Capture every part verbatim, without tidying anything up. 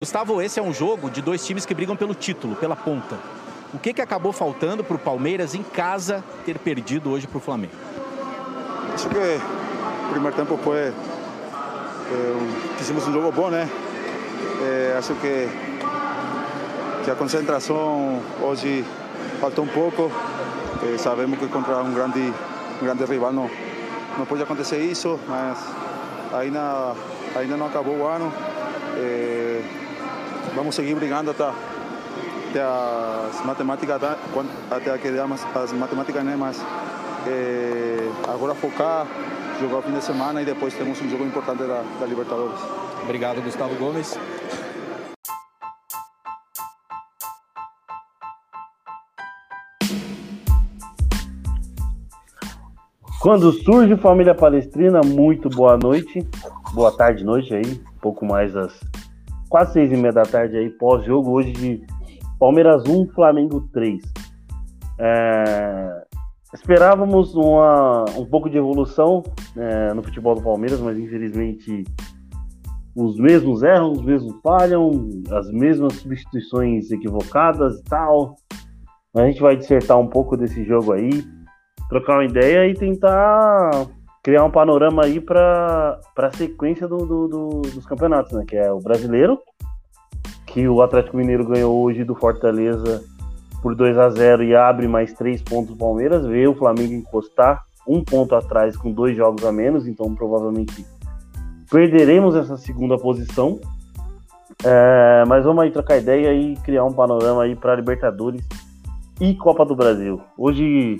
Gustavo, esse é um jogo de dois times que brigam pelo título, pela ponta. O que, que acabou faltando para o Palmeiras em casa ter perdido hoje para o Flamengo? Acho que o primeiro tempo foi... É, fizemos um jogo bom, né? É, acho que, que a concentração hoje faltou um pouco. É, sabemos que contra um grande, um grande rival não, não pode acontecer isso, mas ainda, ainda não acabou o ano. É, vamos seguir brigando até, até as matemáticas, até que damos as matemáticas, né? Mas é, agora focar, jogar o fim de semana e depois temos um jogo importante da, da Libertadores. Obrigado, Gustavo Gomes. Quando surge Família Palestrina, muito boa noite, boa tarde, noite aí, um pouco mais às quase seis e meia da tarde aí, pós-jogo hoje de Palmeiras um, Flamengo três. É... Esperávamos uma, um pouco de evolução é, no futebol do Palmeiras, mas infelizmente os mesmos erram, os mesmos falham, as mesmas substituições equivocadas e tal. A gente vai dissertar um pouco desse jogo aí, trocar uma ideia e tentar criar um panorama aí para a sequência do, do, do, dos campeonatos, né? Que é o brasileiro, que o Atlético Mineiro ganhou hoje do Fortaleza por dois a zero e abre mais três pontos do Palmeiras, vê o Flamengo encostar um ponto atrás com dois jogos a menos, então provavelmente perderemos essa segunda posição. É, mas vamos aí trocar ideia e criar um panorama aí para Libertadores e Copa do Brasil. Hoje...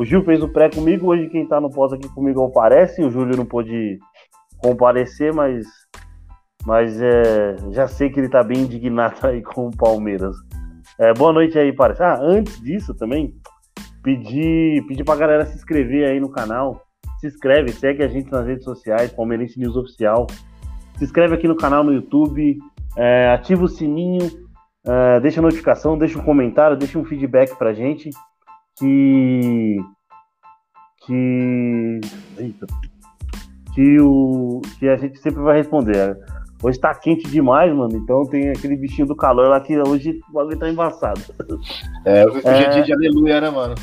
O Gil fez o pré comigo, hoje quem tá no pós aqui comigo aparece, o Júlio não pôde comparecer, mas, mas é, já sei que ele tá bem indignado aí com o Palmeiras. É, boa noite aí, parece. Ah, antes disso também, pedi, pedi pra galera se inscrever aí no canal, se inscreve, segue a gente nas redes sociais, Palmeirense News Oficial, se inscreve aqui no canal no YouTube, é, ativa o sininho, é, deixa a notificação, deixa um comentário, deixa um feedback pra gente. Que, que, eita, que, o, que a gente sempre vai responder. Hoje tá quente demais, mano, então tem aquele bichinho do calor lá que hoje o bagulho tá embaçado. É, hoje é, é dia de aleluia, né, mano?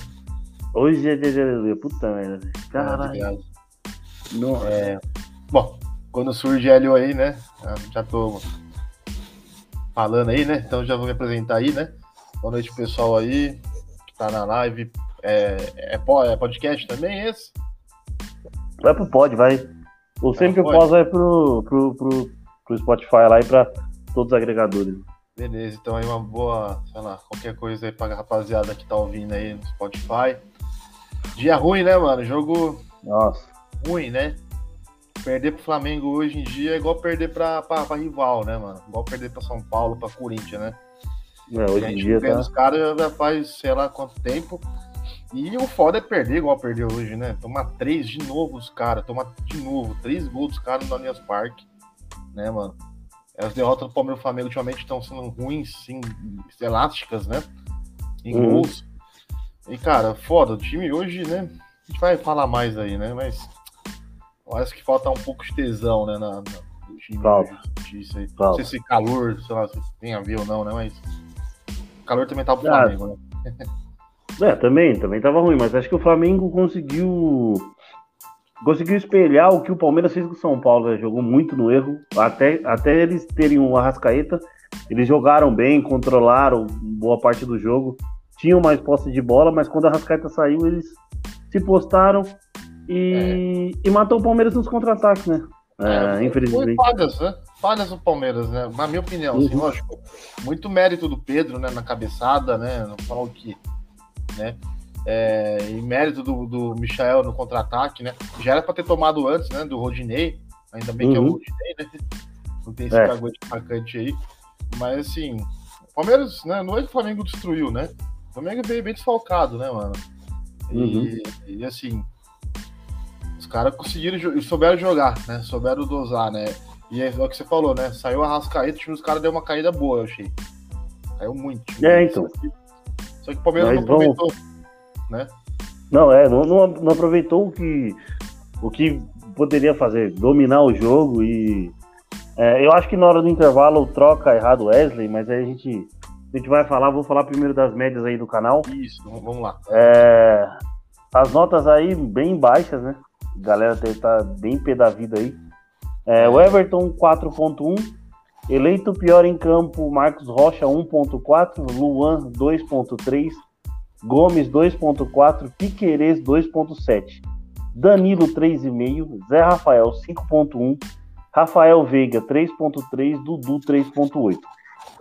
Hoje é dia de aleluia, puta merda. Caralho. Não, é... Bom, quando surge Hélio aí, né, já tô falando aí, né, então já vou me apresentar aí, né. Boa noite, pessoal aí. Tá na live, é, é podcast também esse? Vai pro pod, vai. Ou sempre é o pós vai pro, pro, pro, pro Spotify lá e pra todos os agregadores. Beleza, então aí uma boa, sei lá, qualquer coisa aí pra rapaziada que tá ouvindo aí no Spotify. Dia ruim, né, mano? Jogo Nossa. ruim, né? Perder pro Flamengo hoje em dia é igual perder pra, pra, pra rival, né, mano? Igual perder pra São Paulo, pra Corinthians, né? É, hoje a gente em dia, tá? Os caras já faz sei lá quanto tempo. E o foda é perder igual perdeu hoje, né? Tomar três de novo os caras. Tomar de novo três gols dos caras no Allianz Parque, né, mano? As derrotas do Palmeiras e Flamengo ultimamente estão sendo ruins, sim, elásticas, né? Em uhum. gols. E, cara, foda, o time hoje, né? A gente vai falar mais aí, né? Mas parece que falta um pouco de tesão, né? Na, na, no time Falta. Isso aí. Falta. Não sei se calor, sei lá, se tem a ver ou não, né? Mas... O calor também tava pro ah, Flamengo, né? É, também, também tava ruim, mas acho que o Flamengo conseguiu conseguiu espelhar o que o Palmeiras fez com o São Paulo, né? Jogou muito no erro, até, até eles terem um Arrascaeta, eles jogaram bem, controlaram boa parte do jogo, tinham mais posse de bola, mas quando o Arrascaeta saiu, eles se postaram e, é. e matou o Palmeiras nos contra-ataques, né? É, é, infelizmente. Foi falhas, né? Falhas do Palmeiras, né? Na minha opinião, uhum. assim, lógico. Muito mérito do Pedro, né? Na cabeçada, né? Não falo o que, né? É, e mérito do, do Michael no contra-ataque, né? Já era pra ter tomado antes, né? Do Rodinei. Ainda bem uhum. que é o Rodinei, né? Não tem esse é. cagão de atacante aí. Mas, assim, o Palmeiras, né? Não é que o Flamengo destruiu, né? O Flamengo é bem, bem desfalcado, né, mano? E, uhum. e assim... Os caras conseguiram, souberam jogar, né? Souberam dosar, né? E é o que você falou, né? Saiu a Arrascaeta, o time dos caras deu uma caída boa, eu achei. Caiu muito. Time. É, então. Só que o Palmeiras Nós não aproveitou, vamos... né? Não, é, não, não aproveitou o que, o que poderia fazer, dominar o jogo e, É, eu acho que na hora do intervalo troca errado Wesley, mas aí a gente, a gente vai falar, vou falar primeiro das médias aí do canal. Isso, vamos lá. É, as notas aí bem baixas, né? A galera deve estar bem pé da vida aí. É, o Everton quatro ponto um, eleito pior em campo, Marcos Rocha um ponto quatro, Luan dois ponto três, Gomes dois ponto quatro, Piquerez dois ponto sete, Danilo três vírgula cinco, Zé Rafael cinco ponto um, Rafael Veiga três ponto três, Dudu três ponto oito.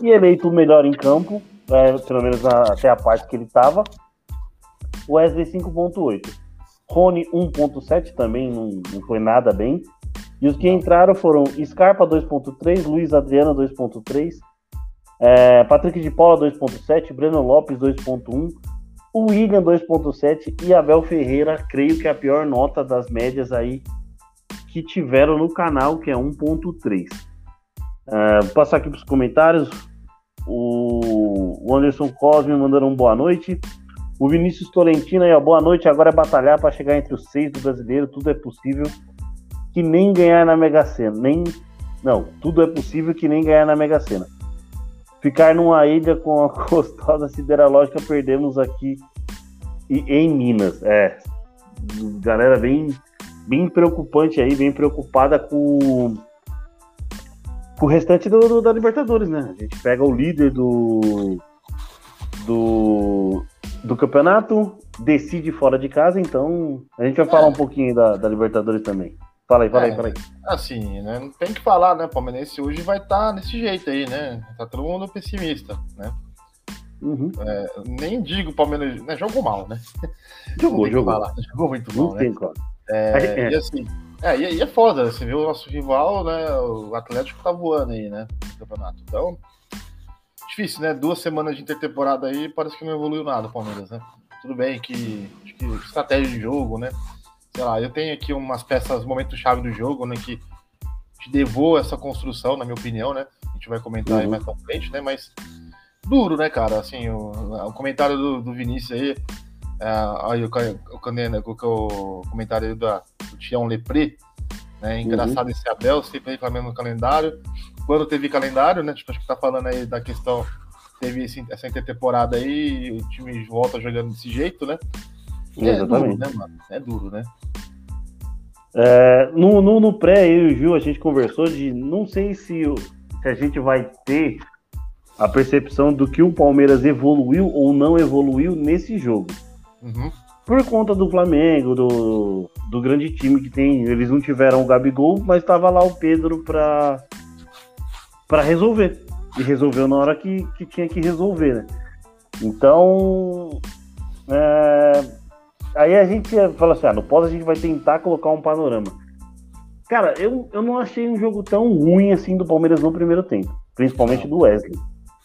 E eleito o melhor em campo, é, pelo menos na, até a parte que ele estava, Wesley cinco ponto oito, Rony um ponto sete, também não, não foi nada bem. E os que entraram foram Scarpa dois ponto três, Luiz Adriano dois ponto três, é, Patrick de Paula dois ponto sete, Breno Lopes dois ponto um, o William dois ponto sete e Abel Ferreira, creio que é a pior nota das médias aí que tiveram no canal, que é um ponto três. É, vou passar aqui para os comentários. O Anderson Cosme mandando um boa noite. O Vinícius Tolentino aí, ó, boa noite. Agora é batalhar para chegar entre os seis do brasileiro, tudo é possível. Que nem ganhar na Mega Sena, nem... Não, tudo é possível que nem ganhar na Mega Sena. Ficar numa ilha com a gostosa siderológica, perdemos aqui e, em Minas. É, galera bem, bem preocupante aí, bem preocupada com, com o restante do, do, da Libertadores, né? A gente pega o líder do, do, do campeonato, decide fora de casa, então a gente vai falar um pouquinho da, da Libertadores também. Fala aí, fala é, aí, fala aí. Assim, né? Não tem que falar, né? Palmeirense hoje vai estar tá desse jeito aí, né? Tá todo mundo pessimista, né? Uhum. É, nem digo Palmeiras, né? Jogou mal, né? Jogou, jogou. Falar. Jogou muito mal, não, né? Tem, claro. É, é. E assim, é, e, e é foda, você viu o nosso rival, né? O Atlético tá voando aí, né? No campeonato. Então, difícil, né? Duas semanas de intertemporada aí, parece que não evoluiu nada o Palmeiras, né? Tudo bem que, acho que estratégia de jogo, né? Sei lá, eu tenho aqui umas peças, momento-chave do jogo, né, que te levou essa construção, na minha opinião, né, a gente vai comentar uhum. aí mais pra frente, né, mas duro, né, cara, assim, o, o comentário do, do Vinícius aí, uh, aí o, o, o, o comentário aí da, do Tião Lepré, né, engraçado uhum. esse Abel, sempre reclamando no calendário, quando teve calendário, né, tipo, acho que tá falando aí da questão, teve esse, essa intertemporada aí, o time volta jogando desse jeito, né. É, exatamente. Duro, né, mano? É duro, né? É, no, no, no pré, eu e o Gil, a gente conversou de... Não sei se, se a gente vai ter a percepção do que o Palmeiras evoluiu ou não evoluiu nesse jogo. Uhum. Por conta do Flamengo, do, do grande time que tem... Eles não tiveram o Gabigol, mas estava lá o Pedro para para resolver. E resolveu na hora que, que tinha que resolver, né? Então... É... Aí a gente fala assim, ah, no pós a gente vai tentar colocar um panorama. Cara, eu, eu não achei um jogo tão ruim assim do Palmeiras no primeiro tempo. Principalmente do Wesley.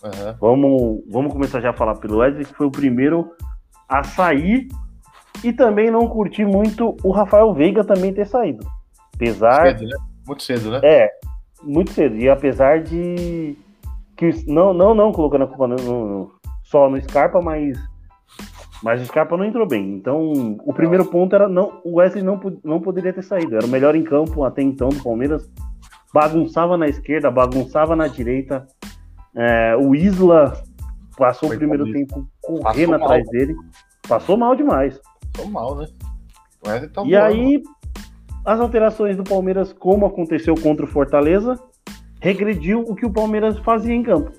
Uhum. Vamos, vamos começar já a falar pelo Wesley, que foi o primeiro a sair. E também não curti muito o Rafael Veiga também ter saído. Apesar... Cedo, né? Muito cedo, né? É, muito cedo. E apesar de... que Não, não, não colocando a culpa no, no, só no Scarpa, mas... Mas o Scarpa não entrou bem, então o primeiro ponto era, não, o Wesley não, não poderia ter saído, era o melhor em campo até então do Palmeiras, bagunçava na esquerda, bagunçava na direita, é, o Isla passou Foi o primeiro Palmeiras. tempo correndo passou atrás mal. dele, passou mal demais. Passou mal, né? O Wesley tá e bom, aí, mano. As alterações do Palmeiras, como aconteceu contra o Fortaleza, regrediu o que o Palmeiras fazia em campo.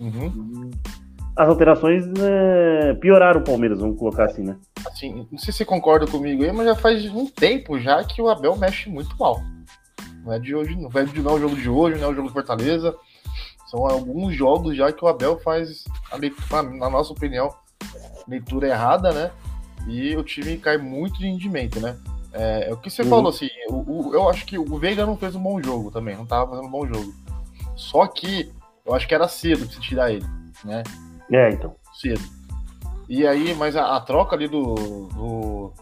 Uhum. As alterações é, pioraram o Palmeiras, vamos colocar assim, né? Assim, não sei se você concorda comigo aí, mas já faz um tempo já que o Abel mexe muito mal. Não é de hoje, não é, de, não é o jogo de hoje, não é o jogo do Fortaleza. São alguns jogos já que o Abel faz, a leitura, na nossa opinião, leitura errada, né? E o time cai muito de rendimento, né? É, é o que você uhum. falou, assim, o, o, eu acho que o Veiga não fez um bom jogo também, não tava fazendo um bom jogo. Só que eu acho que era cedo pra você tirar ele, né? É, então. Cedo. E aí, mas a, a troca ali do, do,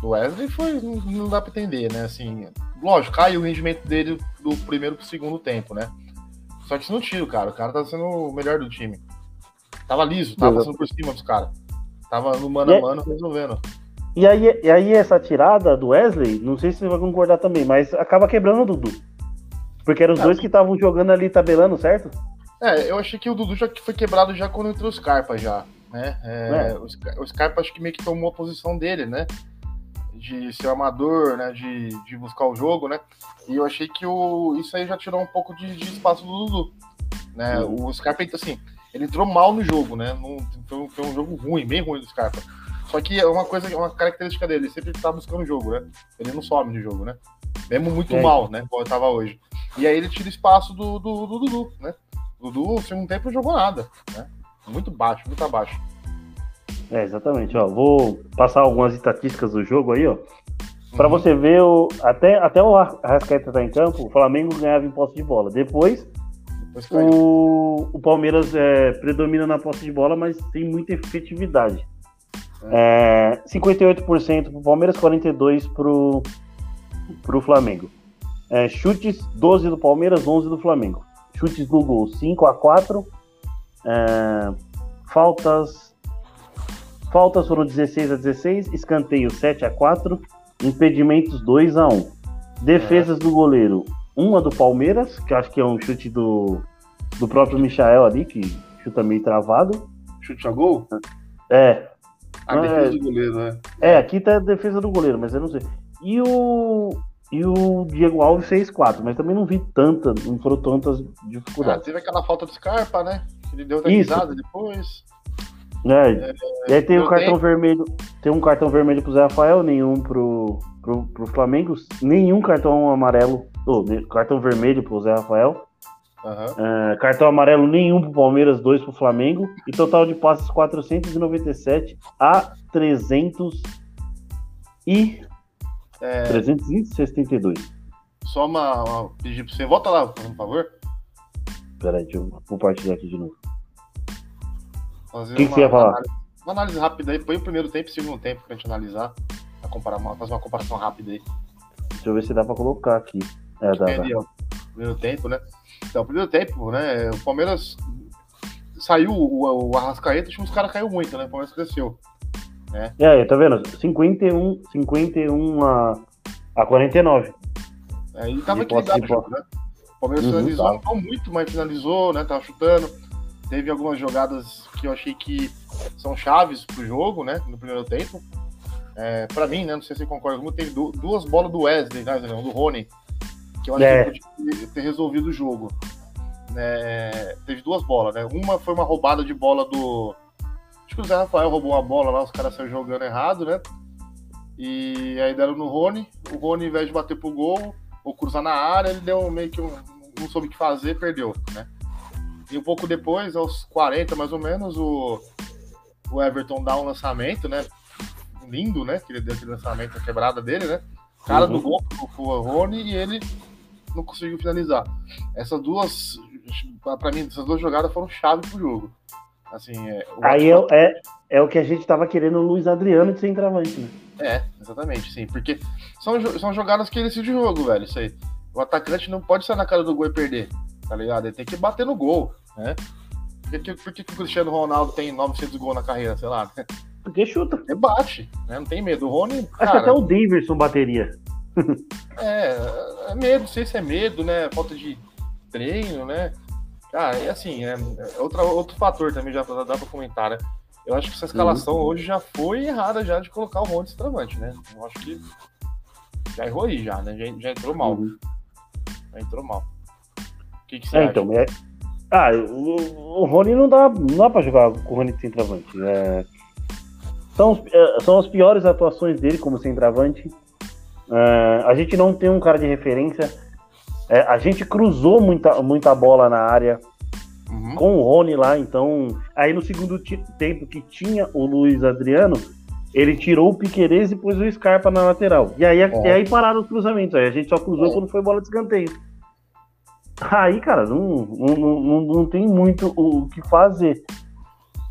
do Wesley foi, não, não dá pra entender, né? Assim, lógico, caiu o rendimento dele do primeiro pro segundo tempo, né? Só que isso não tira, cara. O cara tá sendo o melhor do time. Tava liso, tava Exato. passando por cima dos caras. Tava no mano a mano resolvendo. E aí, e aí, essa tirada do Wesley, não sei se você vai concordar também, mas acaba quebrando o Dudu. Porque eram os ah, dois que estavam jogando ali, tabelando, certo? É, eu achei que o Dudu já foi quebrado já quando entrou o Scarpa, já, né? É, é. O, o Scarpa acho que meio que tomou a posição dele, né? De ser amador, né? De, de buscar o jogo, né? E eu achei que o, isso aí já tirou um pouco de, de espaço do Dudu, né? Uhum. O Scarpa, assim, ele entrou mal no jogo, né? Não, foi, foi um jogo ruim, bem ruim do Scarpa. Só que é uma coisa, uma característica dele, ele sempre tá buscando o jogo, né? Ele não some de jogo, né? Mesmo muito é. mal, né? Como eu tava hoje. E aí ele tira espaço do, do, do Dudu, né? O Dudu, no segundo tempo, não jogou nada, né? Muito baixo, muito abaixo. É, exatamente, ó. Vou passar algumas estatísticas do jogo aí, ó. Pra uhum. você ver, o... até, até o Arrascaeta tá em campo, o Flamengo ganhava em posse de bola. Depois, Depois o... o Palmeiras é, predomina na posse de bola, mas tem muita efetividade. É, cinquenta e oito por cento pro Palmeiras, quarenta e dois por cento pro, pro Flamengo. É, chutes, doze do Palmeiras, onze do Flamengo. Chutes no gol, cinco a quatro. É, faltas faltas foram dezesseis a dezesseis. Escanteio, sete a quatro. Impedimentos, dois a um. Defesas é. do goleiro, uma do Palmeiras, que acho que é um chute do, do próprio Michael ali, que chuta meio travado. Chute a gol? É. A ah, defesa é, do goleiro, né? É, aqui tá a defesa do goleiro, mas eu não sei. E o, e o Diego Alves seis a quatro, mas também não vi tanta, não foram tantas dificuldades. Ah, teve aquela falta do Scarpa, né? Que ele deu risada depois. É. É, e aí tem o cartão tempo. vermelho, tem um cartão vermelho pro Zé Rafael, nenhum pro, pro, pro Flamengo, nenhum cartão amarelo, ou cartão vermelho pro Zé Rafael. Uhum. Uh, cartão amarelo nenhum pro Palmeiras, dois pro Flamengo. E total de passes quatrocentos e noventa e sete a trezentos e é... trezentos e sessenta e dois. Só uma, uma pedir pra você, volta lá, por favor. Peraí, deixa eu compartilhar aqui de novo. Fazer o que, uma, que você ia falar? Uma análise, uma análise rápida aí, põe o primeiro tempo e o segundo tempo pra gente analisar, pra comparar, fazer uma comparação rápida aí. Deixa eu ver se dá pra colocar aqui. É, dá, dá. Primeiro tempo, né? Então, primeiro tempo, né? O Palmeiras saiu o, o Arrascaeta, acho que os caras caíram muito, né? O Palmeiras cresceu, né? E aí, tá vendo? cinquenta e um, cinquenta e um a, a quarenta e nove. É, e tava equilibrado o jogo, né? O Palmeiras uhum, finalizou, tá. não muito, mas finalizou, né? Tava chutando. Teve algumas jogadas que eu achei que são chaves pro jogo, né? No primeiro tempo. É, pra mim, né? Não sei se você concorda comigo, teve duas bolas do Wesley, né? Do Rony. Que eu acho é. que podia ter resolvido o jogo. É, teve duas bolas, né? Uma foi uma roubada de bola do... Acho que o Zé Rafael roubou uma bola lá, os caras saíram jogando errado, né? E aí deram no Rony. O Rony, ao invés de bater pro gol ou cruzar na área, ele deu meio que um... não soube o que fazer, perdeu, né? E um pouco depois, aos quarenta mais ou menos, o, o Everton dá um lançamento, né? Lindo, né? Que ele deu aquele lançamento, a quebrada dele, né? Cara uhum. do gol pro Rony e ele... não conseguiu finalizar. Essas duas, pra mim, essas duas jogadas foram chave pro jogo. Assim, é, o Aí é, é, é o que a gente tava querendo, o Luiz Adriano de centroavante, né? É, exatamente, sim. Porque são, são jogadas que decidem o jogo, velho. Isso aí. O atacante não pode sair na cara do gol e perder, tá ligado? Ele tem que bater no gol, né? Por que, por que o Cristiano Ronaldo tem novecentos gols na carreira, sei lá? Porque chuta. Ele bate, né? Não tem medo. O Rony, cara... Acho que até o Davidson bateria. É, é medo, não sei se é medo, né? Falta de treino, né? Cara, e assim, é, é outra, outro fator também já dá pra comentar, né? Eu acho que essa escalação uhum. hoje já foi errada já de colocar o Rony de centroavante, né? Eu acho que já errou aí, já, né? Já, já entrou mal. Uhum. Já entrou mal. O que, que você é, acha? Então, é... Ah, o, o Rony não dá, não dá pra jogar com o Rony de centroavante. É... São, são as piores atuações dele como centroavante. Uh, a gente não tem um cara de referência. É, a gente cruzou muita, muita bola na área uhum. com o Rony lá, então... Aí no segundo t- tempo que tinha o Luiz Adriano, ele tirou o Piquerez e pôs o Scarpa na lateral. E aí, é. e aí pararam os cruzamentos. Aí a gente só cruzou é. quando foi bola de escanteio. Aí, cara, não, não, não, não tem muito o que fazer.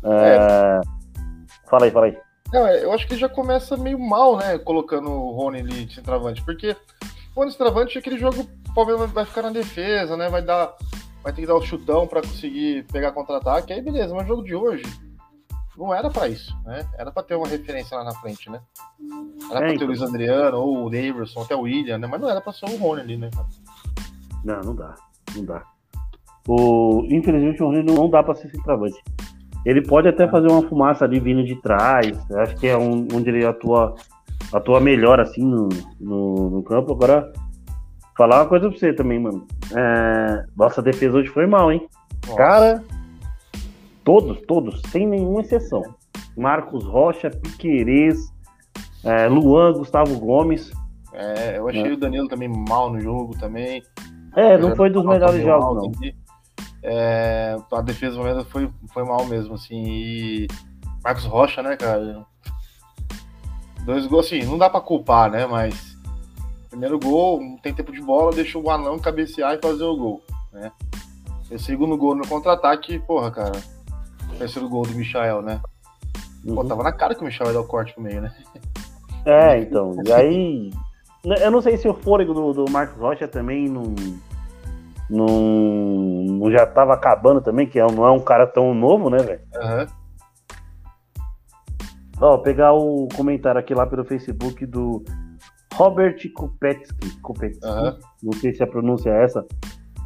É. Uh, fala aí, fala aí. Não, eu acho que já começa meio mal, né? Colocando o Rony ali de centroavante, porque o Rony de centroavante é aquele jogo que o Palmeiras vai ficar na defesa, né? Vai dar, vai ter que dar o um chutão pra conseguir pegar contra-ataque, aí beleza, mas o jogo de hoje não era pra isso, né? Era pra ter uma referência lá na frente, né? Era é, pra ter então... o Luiz Adriano, ou o Davidson, até o William, né? Mas não era pra ser o Rony ali, né? Não, não dá. Não dá. O, infelizmente, o Rony não dá pra ser centroavante. Ele pode até fazer uma fumaça ali vindo de trás. Acho que é um, onde ele atua, atua melhor, assim, no, no, no campo. Agora, falar uma coisa pra você também, mano. É, nossa, a defesa hoje foi mal, hein? Nossa. Cara, todos, todos, sem nenhuma exceção. Marcos Rocha, Piquerez, é, Luan, Gustavo Gomes. É, eu achei é. o Danilo também mal no jogo também. É, não foi dos melhores jogos, não. É, a defesa do Palmeiras foi, foi mal mesmo, assim. E Marcos Rocha, né, cara? Dois gols, assim, não dá pra culpar, né? Mas primeiro gol, não tem tempo de bola, deixou o anão cabecear e fazer o gol, né? O segundo gol no contra-ataque, porra, cara. O terceiro gol do Michael, né? Uhum. Pô, tava na cara que o Michael ia dar o corte pro meio, né? É, então. E aí... Eu não sei se o fôlego do, do Marcos Rocha também não, não, não já tava acabando também, que não é um cara tão novo, né, velho? Aham. Uhum. Ó, pegar o comentário aqui lá pelo Facebook do Robert Kupetsky. Kupetsky. Uhum. Não sei se a pronúncia é essa.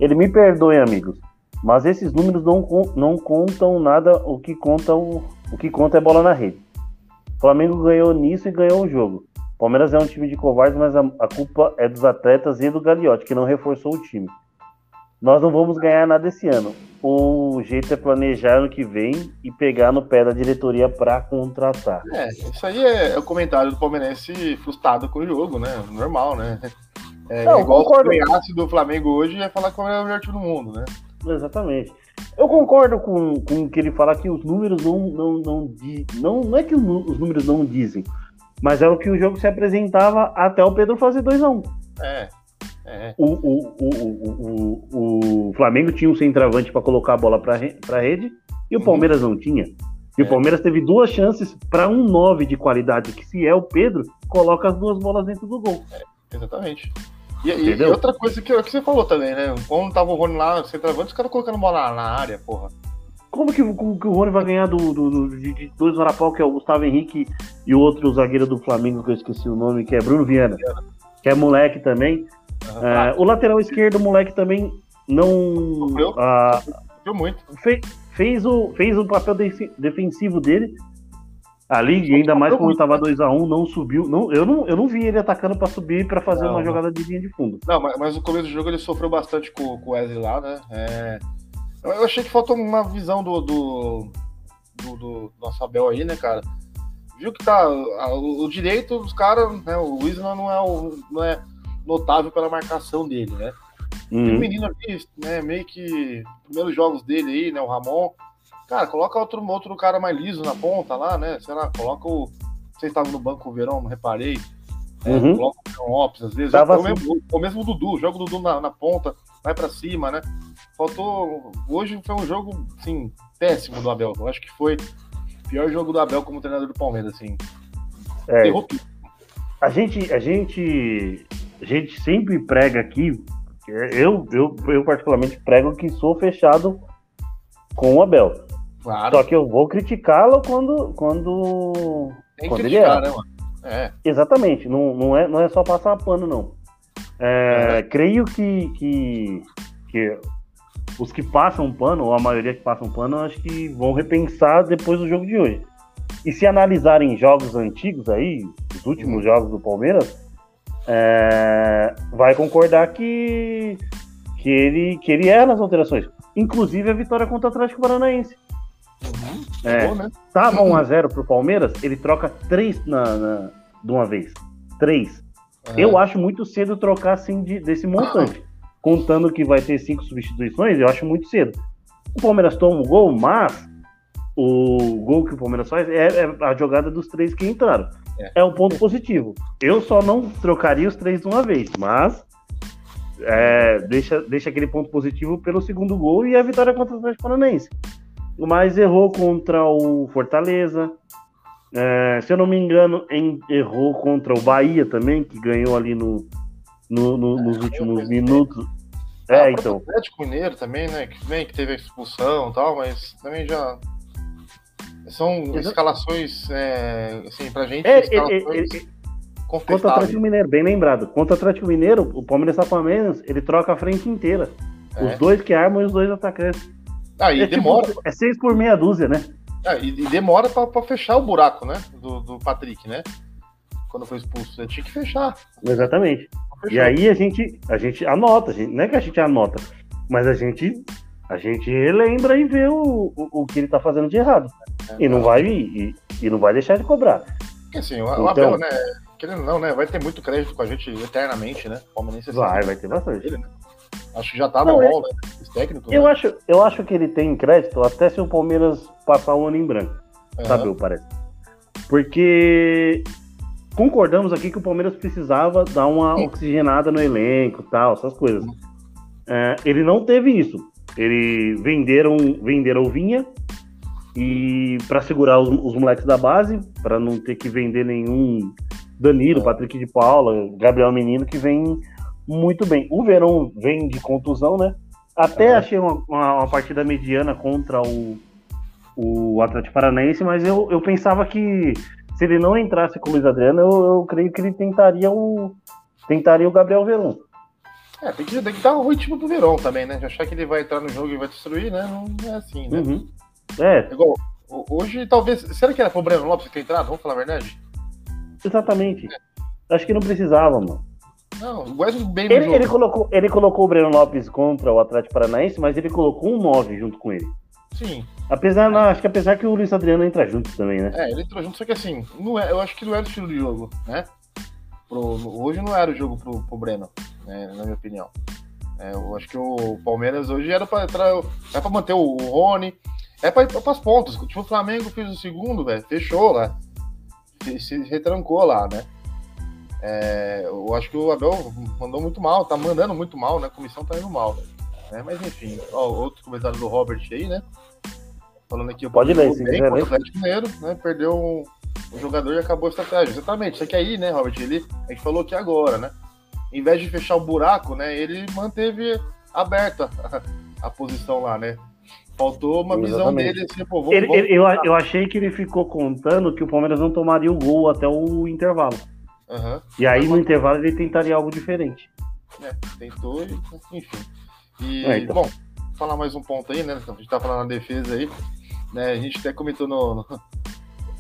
Ele me perdoe, amigos, mas esses números não, não contam nada. O que conta, o, o que conta é bola na rede. O Flamengo ganhou nisso e ganhou o jogo. Palmeiras é um time de covardes, mas a, a culpa é dos atletas e do Galiotti, que não reforçou o time. Nós não vamos ganhar nada esse ano. O jeito é planejar ano que vem e pegar no pé da diretoria para contratar. É, isso aí é o comentário do palmeirense frustrado com o jogo, né? Normal, né? É, não, é igual o ganhasse do Flamengo hoje é falar que o Palmeiras é o melhor time do mundo, né? Exatamente. Eu concordo com, com o que ele fala, que os números não não não dizem. Não, não é que os números não dizem. Mas é o que o jogo se apresentava até o Pedro fazer dois a um. É, é. O, o, o, o, o, o Flamengo tinha um centroavante para colocar a bola para a rede e o Palmeiras uhum. não tinha. E é. o Palmeiras teve duas chances para um nove de qualidade, que se é o Pedro, coloca as duas bolas dentro do gol. É, exatamente. E, e, e outra coisa que, que você falou também, né? Quando tava o Rony lá, centroavante, os caras colocando bola na, na área, porra. Como que, que o Rony vai ganhar do, do, do, de dois varapau, que é o Gustavo Henrique e o outro zagueiro do Flamengo, que eu esqueci o nome, que é Bruno Viana, que é moleque também. Uhum. É, o lateral esquerdo, o moleque também não... Sofreu, ah, sofreu muito. Fe, fez, o, fez o papel de, defensivo dele. Ali, ainda mais quando estava dois a um, não subiu. Não, eu, não, eu não vi ele atacando para subir para fazer não, uma jogada de linha de fundo. Não, mas, mas no começo do jogo ele sofreu bastante com, com o Wesley lá, né? É... Eu achei que faltou uma visão do, do, do, do nosso Abel aí, né, cara? Viu que tá. A, o, o direito dos caras, né? O Luiz não é, o, não é notável pela marcação dele, né? Uhum. Tem um menino ali, né? Meio que. Primeiros jogos dele aí, né? O Ramon. Cara, coloca outro, outro cara mais liso na ponta lá, né? Sei lá, coloca o. Vocês estavam no banco o Verão, não reparei. Uhum. É, coloca o Breno Lopes, às vezes. Assim. O, mesmo, o mesmo Dudu, joga o Dudu na, na ponta, vai pra cima, né? Faltou. Hoje foi um jogo, assim, péssimo do Abel. Eu acho que foi o pior jogo do Abel como treinador do Palmeiras, assim. É. Errou tudo. A gente, a gente, a gente sempre prega aqui. Eu, eu, eu particularmente prego que sou fechado com o Abel. Claro. Só que eu vou criticá-lo quando, quando, Tem quando ele erra. Né, mano? É. Exatamente. Não, não, é, não é só passar pano, não. É, é. Creio que, que, que os que passam pano, ou a maioria que passam pano, acho que vão repensar depois do jogo de hoje. E se analisarem jogos antigos aí, os últimos uhum. jogos do Palmeiras, é, vai concordar que, que, ele, que ele erra nas alterações. Inclusive a vitória contra o Atlético Paranaense. Uhum. É, bom, né? Tava um a zero pro Palmeiras, ele troca três na, na, de uma vez. três. Uhum. Eu acho muito cedo trocar assim de, desse montante. Uhum. Contando que vai ter cinco substituições, eu acho muito cedo. O Palmeiras toma o gol, mas o gol que o Palmeiras faz é, é a jogada dos três que entraram. É. É um ponto positivo. Eu só não trocaria os três de uma vez, mas é, deixa, deixa aquele ponto positivo pelo segundo gol e a vitória contra o Atlético Paranaense. Mas errou contra o Fortaleza. É, se eu não me engano, em, errou contra o Bahia também, que ganhou ali no, no, no, é, nos últimos minutos. É, é então. O Atlético Mineiro também, né? Que vem, que teve a expulsão e tal, mas também já. São Exato. Escalações, é, assim, pra gente. É, escalações é, é, é, Contra o Atlético Mineiro, bem lembrado. Contra o Atlético Mineiro, o Palmeiras tá com a menos, ele troca a frente inteira. É. Os dois que armam e os dois atacantes. Ah, e é, demora. Tipo, é seis por meia dúzia, né? Ah, e, e demora pra, pra fechar o buraco, né? Do, do Patrick, né? Quando foi expulso, né? Tinha que fechar. Exatamente. Fechou. E aí a gente, a gente anota, a gente, não é que a gente anota, mas a gente, a gente lembra e vê o, o, o que ele tá fazendo de errado. É, e, não vai, e, e não vai deixar de cobrar. Porque assim, o, então, o Abel, né? Querendo não, né? Vai ter muito crédito com a gente eternamente, né? Palmeirense vai, assim, vai ter bastante. Ele, né? Acho que já tá no rol, né? Os técnicos. Eu, né? acho, eu acho que ele tem crédito até se o Palmeiras passar um ano em branco. Uhum. Sabe, eu parece. Porque concordamos aqui que o Palmeiras precisava dar uma Sim. oxigenada no elenco, tal, essas coisas. Uhum. É, ele não teve isso. Ele venderam, venderam o Vinha. E pra segurar os, os moleques da base, pra não ter que vender nenhum. Danilo, é. Patrick de Paula, Gabriel Menino, que vem muito bem. O Verón vem de contusão, né? Até é. achei uma, uma, uma partida mediana contra o, o Atlético Paranaense, mas eu, eu pensava que se ele não entrasse com o Luiz Adriano, eu, eu creio que ele tentaria o, tentaria o Gabriel Verón. É, tem que, tem que dar o ritmo do Verón também, né? De achar que ele vai entrar no jogo e vai destruir, né? Não é assim, né? Uhum. É. é igual, hoje, talvez... Será que era pro Breno Lopes ter entrado? Vamos falar a verdade? Exatamente. É. Acho que não precisava, mano. Não, o Wesley bem ele, ele, colocou, ele colocou o Breno Lopes contra o Atlético Paranaense, mas ele colocou um nove junto com ele. Sim. Apesar, não, acho que apesar que o Luiz Adriano entra junto também, né? É, ele entrou junto, só que assim, não é, eu acho que não era o estilo de jogo, né? Pro, hoje não era o jogo pro, pro Breno, né, na minha opinião. É, eu acho que o Palmeiras hoje era pra, era pra manter o Rony, é pra ir pras pontas. Tipo, o Flamengo fez o segundo, velho, fechou lá. Se retrancou lá, né? É, eu acho que o Abel mandou muito mal, tá mandando muito mal, né? A comissão tá indo mal, né? Mas enfim, ó, outro comentário do Robert aí, né? Falando aqui, o pode ler, se bem, quiser ler. Atlético Mineiro, né? Perdeu um, um jogador e acabou a estratégia. Exatamente, só que aí, né, Robert, ele, a gente falou que agora, né? Em vez de fechar o buraco, né? Ele manteve aberta a, a posição lá, né? Faltou uma visão Exatamente. dele, assim, pô, vou, ele, vou... Eu, eu achei que ele ficou contando que o Palmeiras não tomaria o gol até o intervalo. Uhum. E aí, mas no intervalo, ele tentaria algo diferente. É, tentou e... Enfim. E, é, então. bom, falar mais um ponto aí, né? A gente tá falando na defesa aí. Né? A gente até comentou no, no...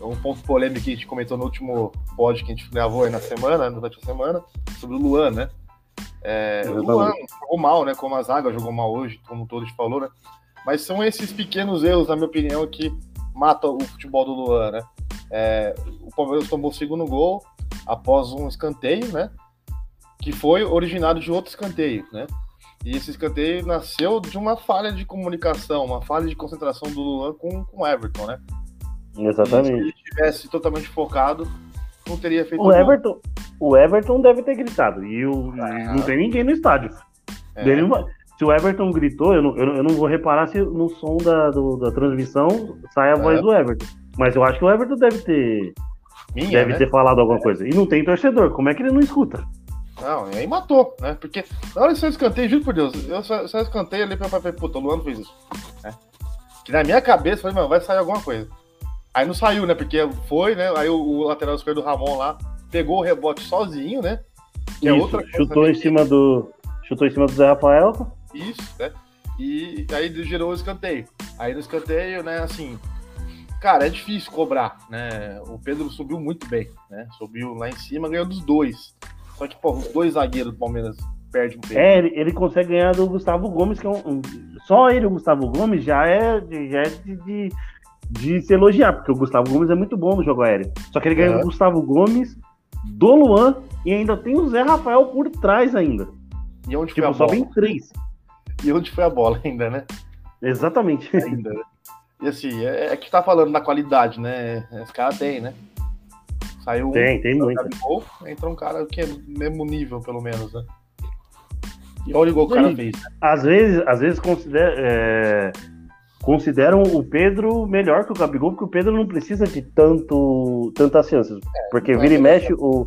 Um ponto polêmico que a gente comentou no último pod que a gente gravou aí na semana, durante a semana, sobre o Luan, né? É, o Luan jogou mal, né? Como a zaga jogou mal hoje, como todos falou, né? Mas são esses pequenos erros, na minha opinião, que matam o futebol do Luan, né? É, o Palmeiras tomou o segundo gol após um escanteio, né? Que foi originado de outro escanteio, né? E esse escanteio nasceu de uma falha de comunicação, uma falha de concentração do Luan com o Everton, né? Exatamente. E se ele estivesse totalmente focado, não teria feito o Everton. O Everton deve ter gritado, e o... ah. não tem ninguém no estádio. É. Dele não... Se o Everton gritou, eu não, eu não vou reparar se no som da, do, da transmissão sai a é. voz do Everton. Mas eu acho que o Everton deve ter Minha, deve né? ter falado alguma coisa. E não tem torcedor, como é que ele não escuta? Não, e aí matou, né? Porque na hora que eu escanteio, juro por Deus, eu só, só escanteio ali pra falar, puta, o Luan fez isso. É. Que na minha cabeça, eu falei, mano, vai sair alguma coisa. Aí não saiu, né? Porque foi, né? Aí o, o lateral esquerdo do Ramon lá pegou o rebote sozinho, né? Que isso, é outra coisa chutou em cima do chutou em cima do Zé Rafael. Isso, né? E aí gerou o escanteio. Aí no escanteio, né, assim, cara, é difícil cobrar, né? O Pedro subiu muito bem, né? Subiu lá em cima, ganhou dos dois. Só que, pô, os dois zagueiros do Palmeiras perdem o Pedro. É, ele, ele consegue ganhar do Gustavo Gomes, que é um, um. Só ele, o Gustavo Gomes, já é, já é de, de, de se elogiar, porque o Gustavo Gomes é muito bom no jogo aéreo. Só que ele ganhou é. o Gustavo Gomes, do Luan, e ainda tem o Zé Rafael por trás ainda. E onde tipo, foi a bola? Só vem três. E onde foi a bola ainda, né? Exatamente. Ainda, né? E assim, é, é que tá falando da qualidade, né? Esse cara tem, né? Saiu tem, um, tem um muito. Gabigol, entrou um cara que é mesmo nível, pelo menos, né? E olha o gol que o cara fez. Às vezes, às vezes considera, é, consideram o Pedro melhor que o Gabigol, porque o Pedro não precisa de tanto, tantas chances. É, porque vira e mexe, o,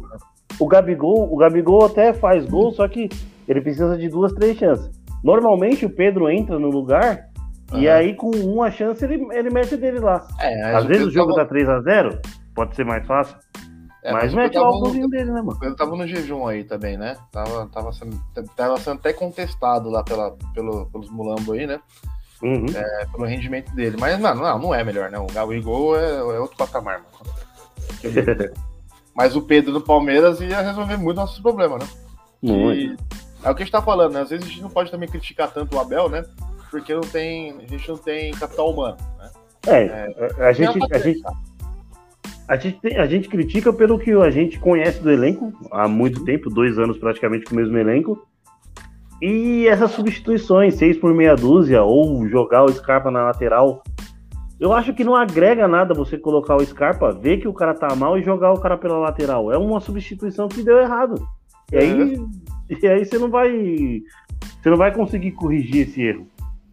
o, Gabigol, o Gabigol até faz gol, só que ele precisa de duas, três chances. Normalmente o Pedro entra no lugar uhum. e aí com uma chance ele, ele mete dele lá. É, às vezes o jogo tá bom. Tá três a zero, pode ser mais fácil. É, mas mete o álbumzinho dele, né, mano? Ele tava no jejum aí também, né? Tava, tava, sendo, tava sendo até contestado lá pela, pelo, pelos mulambos aí, né? Uhum. É, pelo rendimento dele. Mas não, não, não é melhor, não. O Gabigol é, é outro patamar, mano. Mas o Pedro do Palmeiras ia resolver muito nossos problemas, né? Muito. É o que a gente tá falando, né? Às vezes a gente não pode também criticar tanto o Abel, né? Porque não tem, a gente não tem capital humano, né? É, é a, gente, a, gente, a, gente, a gente critica pelo que a gente conhece do elenco há muito tempo, dois anos praticamente com o mesmo elenco, e essas substituições, seis por meia dúzia, ou jogar o Scarpa na lateral, eu acho que não agrega nada você colocar o Scarpa, ver que o cara tá mal e jogar o cara pela lateral. É uma substituição que deu errado. E aí, é. e aí você não vai você não vai conseguir corrigir esse erro.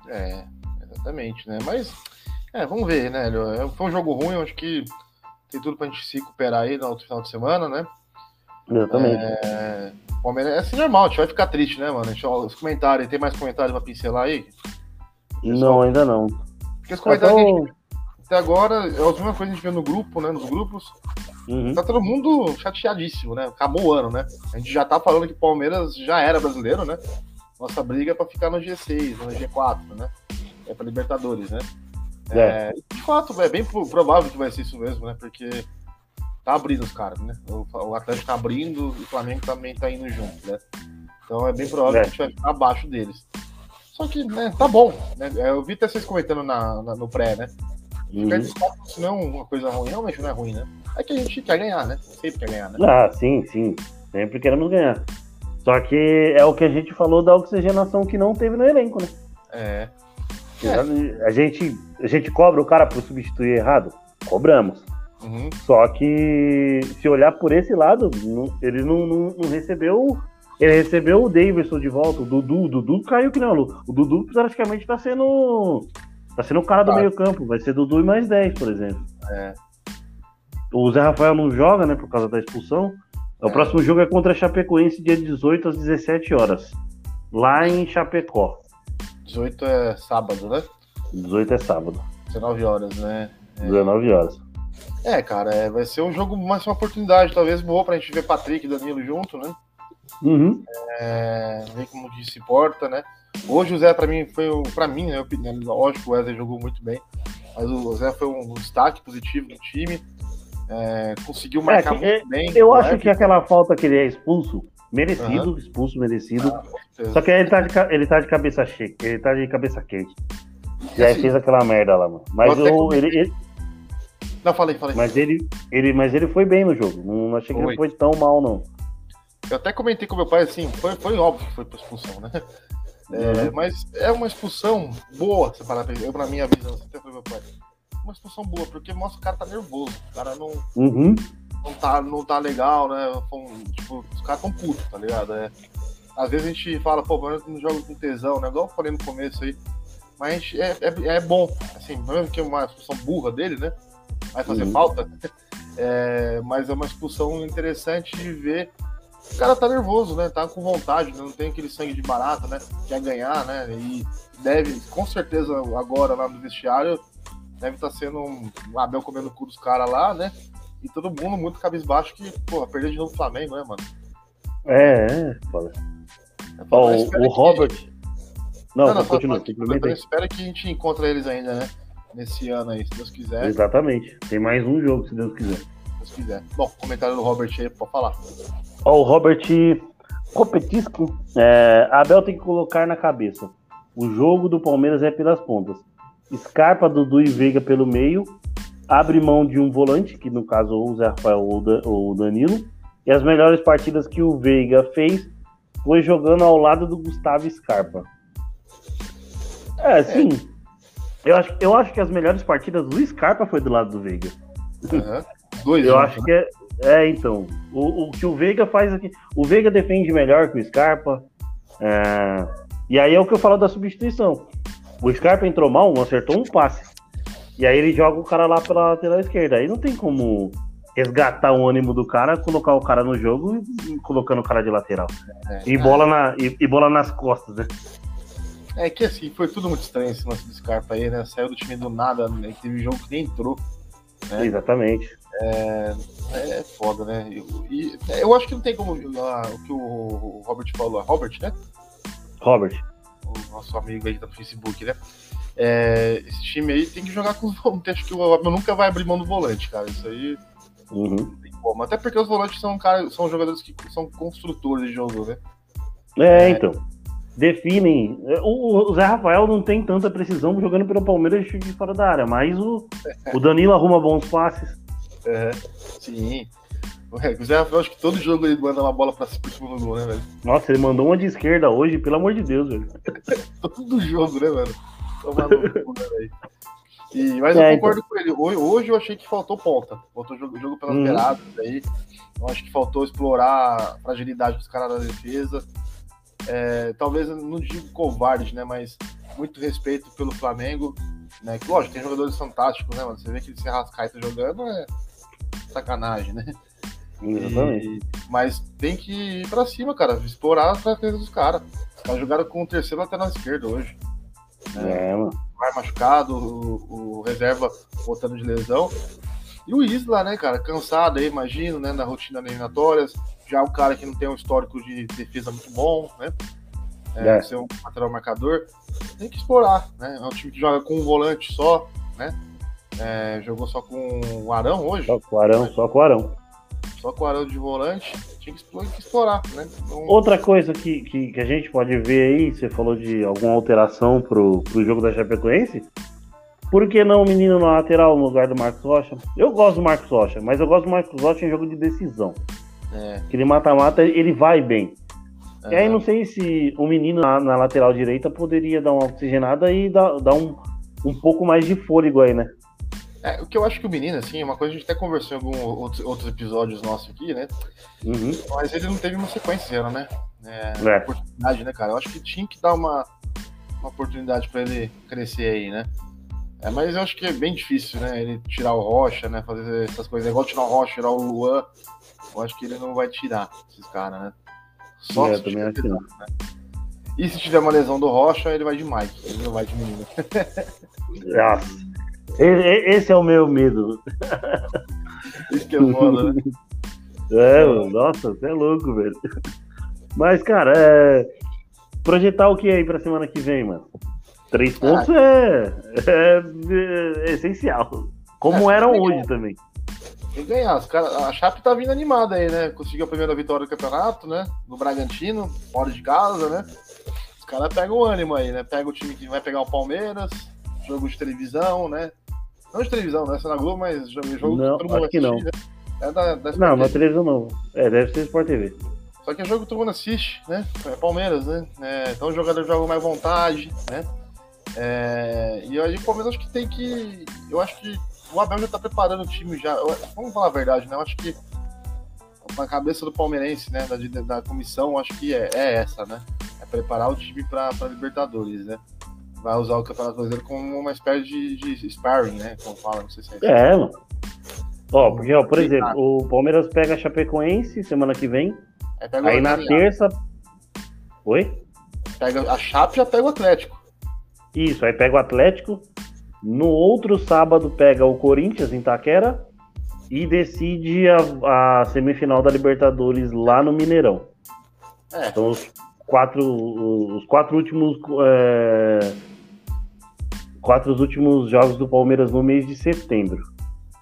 É, exatamente, né? Mas, é, vamos ver, né? Foi um jogo ruim, eu acho que tem tudo pra gente se recuperar aí no final de semana, né? Exatamente. É, Palmeiras, é assim, normal, a gente vai ficar triste, né, mano? Gente, ó, os comentários, tem mais comentários pra pincelar aí? Pessoal, não, ainda não. Porque os comentários tô... que a gente, até agora, é a última coisa que a gente vê no grupo, né? Nos grupos. Uhum. Tá todo mundo chateadíssimo, né? Acabou o ano, né? A gente já tá falando que o Palmeiras já era brasileiro, né? Nossa briga é pra ficar no G seis, no G quatro, né? É pra Libertadores, né? É. É, de fato, é bem provável que vai ser isso mesmo, né? Porque tá abrindo os caras, né? O, o Atlético tá abrindo, o Flamengo também tá indo junto, né? Então é bem provável é. que a gente vai ficar abaixo deles. Só que, né, tá bom, né? Eu vi até vocês comentando na, na, no pré, né? Uhum. Isso não é uma coisa ruim, realmente não é ruim, né? É que a gente quer ganhar, né? Sempre quer ganhar, né? Ah, sim, sim. Sempre queremos ganhar. Só que é o que a gente falou da oxigenação que não teve no elenco, né? É. É. A, gente, a gente cobra o cara por substituir errado? Cobramos. Uhum. Só que se olhar por esse lado, não, ele não, não, não recebeu. Ele recebeu o Davidson de volta, o Dudu, o Dudu caiu que não, o Dudu praticamente tá sendo. Tá sendo o cara do ah. meio campo, vai ser Dudu e mais dez, por exemplo. É. O Zé Rafael não joga, né, por causa da expulsão. É. O próximo jogo é contra a Chapecoense, dia dezoito às dezessete horas, lá em Chapecó. dezoito é sábado, né? dezoito é sábado. dezenove horas, né? É. dezenove horas. É, cara, é, vai ser um jogo, mais uma oportunidade, talvez boa pra gente ver Patrick e Danilo junto, né? Uhum. É, ver como se porta, né? Hoje o Zé, pra mim, foi o, pra mim, né? Lógico, o Wesley jogou muito bem, mas o Zé foi um destaque positivo do time. É, conseguiu marcar é, que, muito bem. Eu acho época. que aquela falta que ele é expulso, merecido, uhum. expulso, merecido. Ah, só que ele tá, de, ele tá de cabeça cheia, ele tá de cabeça quente. E aí fez aquela merda lá, mano. Mas o, ele, ele. Não, falei, falei. Mas ele, ele, mas ele foi bem no jogo. Não achei que foi. Ele foi tão mal, não. Eu até comentei com meu pai assim, foi, foi óbvio que foi pra expulsão, né? Uhum. É, mas é uma expulsão boa, se parar pra eu, pra minha visão, até foi meu pai. Uma situação boa, porque mostra que o cara tá nervoso, o cara não, uhum. não, tá, não tá legal, né? Tipo, os caras tão putos, tá ligado? É. Às vezes a gente fala, pô, mas eu não jogo com tesão, né? Igual eu falei no começo aí. Mas é, é, é bom, assim, mesmo que é uma expulsão burra dele, né? Vai fazer uhum. falta, é, mas é uma expulsão interessante de ver. O cara tá nervoso, né? Tá com vontade, né? Não tem aquele sangue de barata, né? Quer ganhar, né? E deve, com certeza, agora lá no vestiário. Deve estar sendo um Abel comendo o cu dos caras lá, né? E todo mundo muito cabisbaixo que, pô, perdeu de novo o Flamengo, né, mano? É, é. Fala. É, oh, o que... Robert... Não, não, não continua. Espera que a gente encontre eles ainda, né? Nesse ano aí, se Deus quiser. Exatamente. Tem mais um jogo, se Deus quiser. Se Deus quiser. Bom, comentário do Robert aí, pode falar. Ó, oh, o Robert Copetisco. É, Abel tem que colocar na cabeça. O jogo do Palmeiras é pelas pontas. Scarpa, Dudu e Veiga pelo meio, abre mão de um volante, que no caso ou o Zé Rafael ou o Danilo, e as melhores partidas que o Veiga fez foi jogando ao lado do Gustavo Scarpa. É, sim. É. Eu, acho, eu acho que as melhores partidas do Scarpa foi do lado do Veiga. Uhum. Dois eu anos, acho né? que é, é, então, o, o que o Veiga faz aqui, o Veiga defende melhor que o Scarpa, é, e aí é o que eu falo da substituição. O Scarpa entrou mal, acertou um passe. E aí ele joga o cara lá pela lateral esquerda. Aí não tem como resgatar o ânimo do cara, colocar o cara no jogo e colocando o cara de lateral. É, e, bola é. na, e, e bola nas costas, né? É que assim, foi tudo muito estranho esse lance do Scarpa aí, né? Saiu do time do nada, né? Teve um jogo que nem entrou. né? Exatamente. É, é foda, né? E, e, eu acho que não tem como a, o que o Robert falou. Robert, né? Robert. O nosso amigo aí do Facebook, né? É, esse time aí tem que jogar com os volantes. Acho que o Abel nunca vai abrir mão do volante, cara. Isso aí uhum. não tem como. Até porque os volantes são, cara, são jogadores que são construtores de jogo, né? É, é. então. Definem. O, o Zé Rafael não tem tanta precisão jogando pelo Palmeiras de fora da área, mas o, o Danilo arruma bons passes. É, sim. O Zé Rafael, acho que todo jogo ele manda uma bola pra cima do gol, né, velho? Nossa, ele mandou uma de esquerda hoje, pelo amor de Deus, velho. Todo jogo, né, velho? Tô maluco, né, velho? E, mas é, eu concordo então. com ele. Hoje, hoje eu achei que faltou ponta. Faltou jogo, jogo pelas uhum. beiradas aí. Eu acho que faltou explorar a fragilidade dos caras da defesa. É, talvez, não digo covarde, né, mas muito respeito pelo Flamengo, né, que lógico, tem jogadores fantásticos, né, mano, você vê que esse Arrascaeta jogando é sacanagem, né, exatamente. E, mas tem que ir pra cima, cara, explorar as fraquezas dos caras, os caras jogaram com o terceiro lateral esquerdo hoje, né, é, mano. O Mar machucado, o, o reserva voltando de lesão, e o Isla, né, cara, cansado aí, imagino, né, na rotina eliminatórias. Já o cara que não tem um histórico de defesa muito bom, né? É, é. Ser um lateral marcador, tem que explorar, né? É um time que joga com um volante só, né? É, jogou só com o Arão hoje. Só com o Arão, né? Só com o Arão. Só com o Arão de volante, tinha que explorar, que explorar né? Então... Outra coisa que, que, que a gente pode ver aí, você falou de alguma alteração pro, pro jogo da Chapecoense, por que não o menino na lateral no lugar do Marcos Rocha? Eu gosto do Marcos Rocha, mas eu gosto do Marcos Rocha em jogo de decisão. É. Que ele mata-mata, ele vai bem. É. E aí não sei se o menino na, na lateral direita poderia dar uma oxigenada e dar, dar um, um pouco mais de fôlego aí, né? É, o que eu acho que o menino, assim, uma coisa que a gente até conversou em alguns outros, outros episódios nossos aqui, né? Uhum. Mas ele não teve uma sequência, né? É, é. Uma oportunidade, né, cara? Eu acho que tinha que dar uma, uma oportunidade pra ele crescer aí, né? É, mas eu acho que é bem difícil, né? Ele tirar o Rocha, né? Fazer essas coisas. É igual tirar o Rocha, tirar o Luan. Eu acho que ele não vai tirar esses caras, né? Só é, se tiver lesão, né? E se tiver uma lesão do Rocha, ele vai de Mike, ele não vai de menino. Esse é o meu medo. Isso que é foda, né? É, mano, nossa, você é louco, velho. Mas, cara, é... projetar o que aí pra semana que vem, mano? Três pontos ah, é... É... é essencial. Como é, eram hoje também. Tem que ganhar, os cara, a Chape tá vindo animada aí, né? Conseguiu a primeira vitória do campeonato, né? No Bragantino, fora de casa, né? Os caras pegam o ânimo aí, né? Pega o time que vai pegar o Palmeiras, jogo de televisão, né? Não de televisão, né? Essa é na Globo, mas jogo não, que todo mundo assiste, não. Né? É da, da não, na televisão não. É, deve ser Sport T V. Só que é jogo que todo mundo assiste, né? É Palmeiras, né? É, então os jogadores jogam mais vontade, né? É, e aí o Palmeiras acho que tem que... Eu acho que o Abel já tá preparando o time já, eu, vamos falar a verdade, né, eu acho que na cabeça do palmeirense, né, da, da comissão, eu acho que é, é essa, né, é preparar o time pra, pra Libertadores, né, vai usar o Campeonato Brasileiro como uma espécie de, de sparring, né, como fala, não sei se é isso. É, mano, ó, porque, ó, por exemplo, o Palmeiras pega a Chapecoense semana que vem, aí, aí na terça, oi? Pega a Chape, já pega o Atlético. Isso, aí pega o Atlético. No outro sábado pega o Corinthians em Itaquera e decide a, a semifinal da Libertadores lá no Mineirão. É. Então os quatro, os quatro últimos é, quatro últimos jogos do Palmeiras no mês de setembro.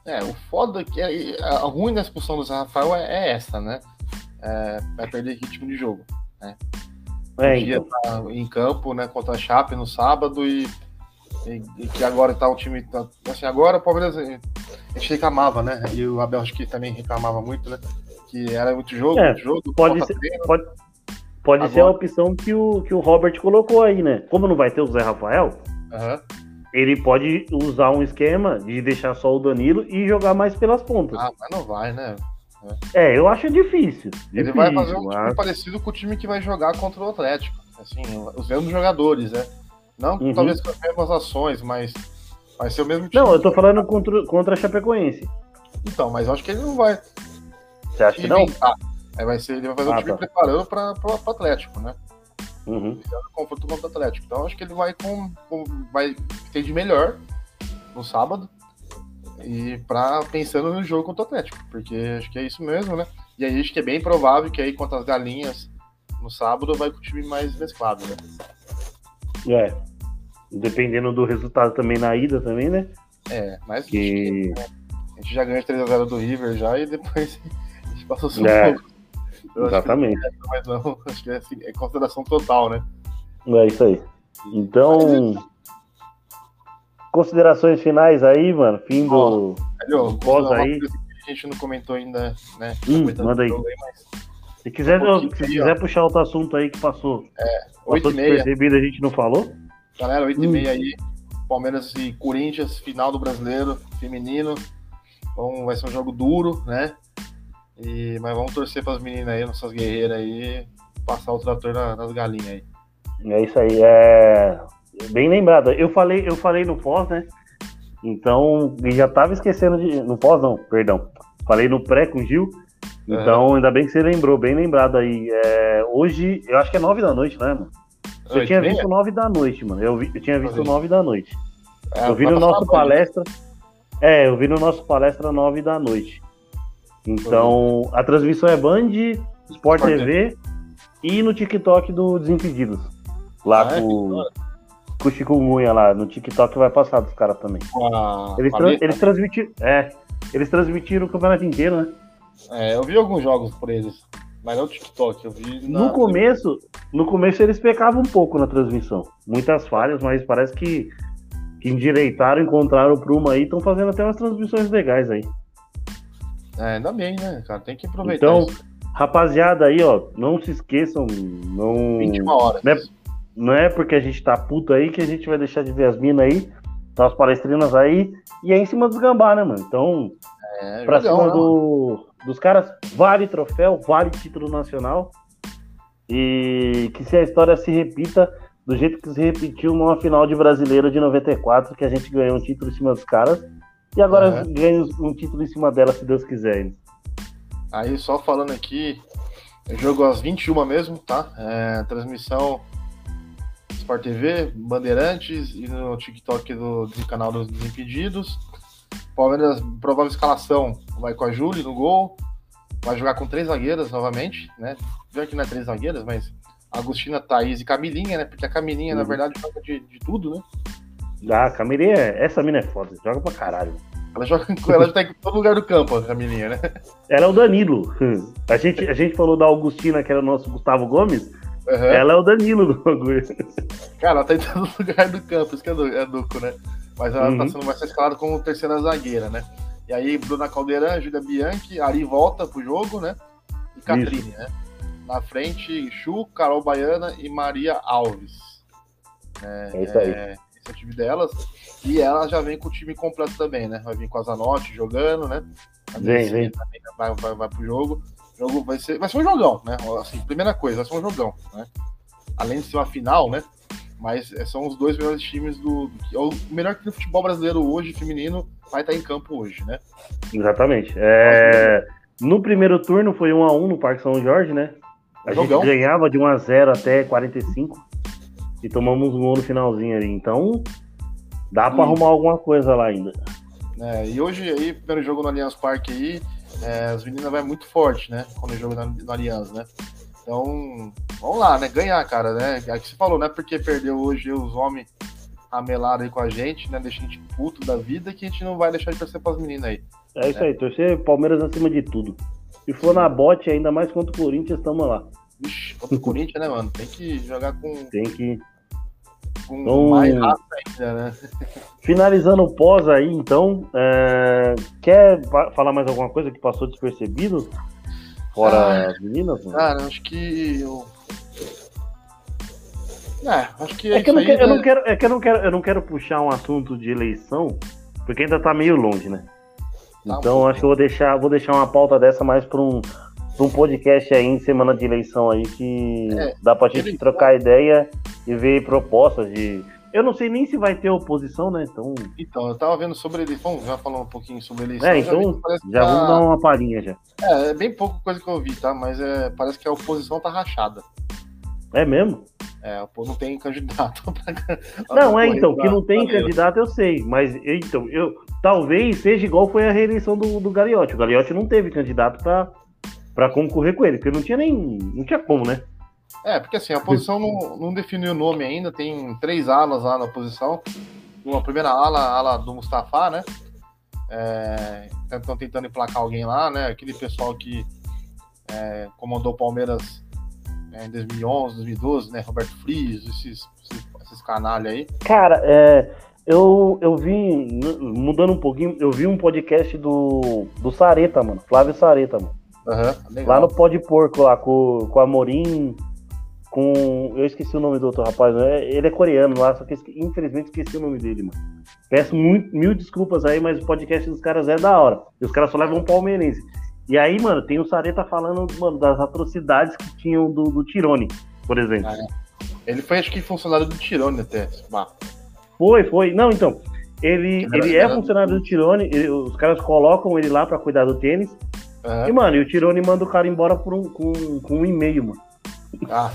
É, o foda que é, a ruim da expulsão do Zé Rafael é, é essa, né? É, vai perder ritmo de jogo, né? É, um dia então. Tá em campo, né, contra a Chape no sábado e E, e que agora tá o time tá, assim, agora o Palmeiras a gente reclamava, né, e o Abel acho que também reclamava muito, né, que era muito jogo, é, muito jogo pode, ser, pode, pode ser a opção que o, que o Robert colocou aí, né, como não vai ter o Zé Rafael, uhum. ele pode usar um esquema de deixar só o Danilo e jogar mais pelas pontas. Ah, mas não vai, né? É, é eu acho difícil, ele difícil, vai fazer um mas... time parecido com o time que vai jogar contra o Atlético, assim, os mesmos jogadores, né. Não, uhum. talvez com as mesmas ações, mas vai ser o mesmo time. Não, eu tô falando contra, contra a Chapecoense. Então, mas eu acho que ele não vai. Você acha que não? Aí vai ser, ele vai fazer ah, um time tá. preparando para o Atlético, né? Uhum. Confronto contra o Atlético. Então eu acho que ele vai com, com vai ter de melhor no sábado. E pra, pensando no jogo contra o Atlético, porque acho que é isso mesmo, né? E aí acho que é bem provável que aí contra as galinhas no sábado vai com o time mais mesclado, né? É, dependendo do resultado também na ida também, né? É, mas que... a gente já ganha três a zero do River já e depois a gente passa o é, jogo. Eu exatamente. Acho que, mas não, acho que é, assim, é consideração total, né? É isso aí. Então... considerações finais aí, mano? Fim do... Calhou, pós aí. A gente não comentou ainda, né? Hum, manda aí. aí mas... Se quiser, um se aí, quiser puxar outro assunto aí que passou. É, oito e meia. A gente não falou? Galera, oito e meia hum. aí. Palmeiras e Corinthians, final do Brasileiro, feminino. Então, vai ser um jogo duro, né? E, mas vamos torcer para as meninas aí, nossas guerreiras aí, passar o trator na, nas galinhas aí. É isso aí, é... bem lembrado. Eu falei, eu falei no pós, né? Então, e já tava esquecendo de... No pós não, perdão. Falei no pré com o Gil. Então, uhum. ainda bem que você lembrou, bem lembrado aí. É... Hoje, eu acho que é nove da noite, né, mano? Eu Oi, tinha visto nove da noite, mano. Eu, vi... eu tinha visto nove da noite. É, eu vi no nosso palestra... É, eu vi no nosso palestra nove da noite. Então, a transmissão é Band, Sport T V e no TikTok do Desimpedidos. Lá ah, com... É? Com o Chikungunya lá, no TikTok vai passar dos caras também. Ah, eles, tra- eles, transmitir- é, eles transmitiram o campeonato inteiro, né? É, eu vi alguns jogos por eles, mas não o TikTok, eu vi... Na... No começo, no começo eles pecavam um pouco na transmissão. Muitas falhas, mas parece que, que endireitaram, encontraram o prumo aí, estão fazendo até umas transmissões legais aí. É, ainda bem, né, cara? Tem que aproveitar. Então, isso. Rapaziada aí, ó, não se esqueçam, não... vinte e uma horas. Né? Não é porque a gente tá puto aí que a gente vai deixar de ver as minas aí, tá, as palestrinas aí, e é em cima dos gambá, né, mano? Então, é, pra legal, cima né, do, dos caras, vale troféu, vale título nacional, e que se a história se repita do jeito que se repetiu numa final de Brasileiro de noventa e quatro, que a gente ganhou um título em cima dos caras, e agora uhum. ganha um título em cima dela, se Deus quiser. Aí, só falando aqui, jogo às vinte e uma mesmo, tá? É, transmissão... Sport T V, Bandeirantes e no TikTok do, do canal dos Desimpedidos. Palmeiras, provável escalação, vai com a Júlia no gol. Vai jogar com três zagueiras novamente, né? Já que não é três zagueiras, mas Agostina, Thaís e Camilinha, né? Porque a Camilinha, uhum. na verdade, joga de, de tudo, né? Ah, a Camilinha, essa mina é foda, joga pra caralho. Ela joga, ela já tá em todo lugar do campo, a Camilinha, né? Ela é o Danilo. A gente, a gente falou da Agostina, que era o nosso Gustavo Gomes. Uhum. Ela é o Danilo do bagulho. Cara, ela tá em todo lugar do campo, isso que é louco, né? Mas ela uhum. tá sendo mais escalada como terceira zagueira, né? E aí, Bruna Caldeirão, Júlia Bianchi, Ari volta pro jogo, né? E Catrine, né? Na frente, Chu, Carol Baiana e Maria Alves. É, é isso aí. É, esse é o time delas. E ela já vem com o time completo também, né? Vai vir com a Zanotti jogando, né? Vem, vem. Vai, vai, vai pro jogo. Jogo vai ser, vai ser um jogão, né? Assim, primeira coisa, vai ser um jogão, né? Além de ser uma final, né? Mas são os dois melhores times do... do o melhor time do futebol brasileiro hoje, feminino, vai estar em campo hoje, né? Exatamente. É... No primeiro turno foi um a um no Parque São Jorge, né? A jogão. Gente ganhava de um a zero até quarenta e cinco e tomamos um gol no finalzinho ali. Então, dá pra hum. arrumar alguma coisa lá ainda. É, e hoje aí, primeiro jogo no Allianz Parque aí, é, as meninas vai muito forte, né? Quando joga no Allianz, né? Então, vamos lá, né? Ganhar, cara, né? É o que você falou, né? Porque perdeu hoje os homens amelaram aí com a gente, né? Deixa a gente puto da vida que a gente não vai deixar de torcer pras meninas aí. É isso né? aí, torcer Palmeiras acima de tudo. Se for na bote, ainda mais contra o Corinthians, tamo lá. Ixi, contra o Corinthians, né, mano? Tem que jogar com... Tem que... Com então, mais raça ainda, né? Finalizando o pós aí, então, é... quer falar mais alguma coisa que passou despercebido? Fora ah, as meninas? Mano? Cara, acho que eu... É, acho que é, é que eu não, aí, quero, né? eu não quero, é que eu não quero, eu não quero puxar um assunto de eleição, porque ainda tá meio longe, né? Tá então, acho bom. que eu vou deixar, vou deixar uma pauta dessa mais para um, pra um podcast aí, em semana de eleição aí, que é, dá pra gente ele... trocar ideia... E ver propostas de... Eu não sei nem se vai ter oposição, né? Então, então eu tava vendo sobre eleição, já falou um pouquinho sobre eleição. É, então já, já tá... vamos dar uma palhinha já. É, é bem pouca coisa que eu vi, tá? Mas é, parece que a oposição tá rachada. É mesmo? É, o povo não tem candidato. Pra... Não, é então, que não tem candidato eu sei, mas então, eu, talvez seja igual foi a reeleição do, do Galiotti. O Galiotti não teve candidato pra, pra concorrer com ele, porque não tinha nem, não tinha como, né? É, porque assim, a oposição não, não definiu o nome ainda, tem três alas lá na oposição. Uma primeira ala, a ala do Mustafa, né? É, estão tentando emplacar alguém lá, né? Aquele pessoal que é, comandou o Palmeiras é, em dois mil e onze, dois mil e doze, né? Roberto Friis, esses, esses, esses canalha aí. Cara, é, eu, eu vi, mudando um pouquinho, eu vi um podcast do, do Sareta, mano. Flávio Sareta, mano. Uhum, lá no Pó de Porco, lá, com, com a Amorim, com... Eu esqueci o nome do outro rapaz, né? Ele é coreano lá, só que infelizmente esqueci o nome dele, mano. Peço muito, mil desculpas aí, mas o podcast dos caras é da hora. E os caras só levam um palmeirense. E aí, mano, tem o Sareta falando, mano, das atrocidades que tinham do, do Tirone, por exemplo. Ah, é. Ele foi, acho que, funcionário do Tirone até. Ah. Foi, foi. Não, então, ele, era, ele é era... funcionário do Tirone, ele, os caras colocam ele lá pra cuidar do tênis. Uhum. E, mano, e o Tirone manda o cara embora por um, com, com um e-mail, mano. Ah,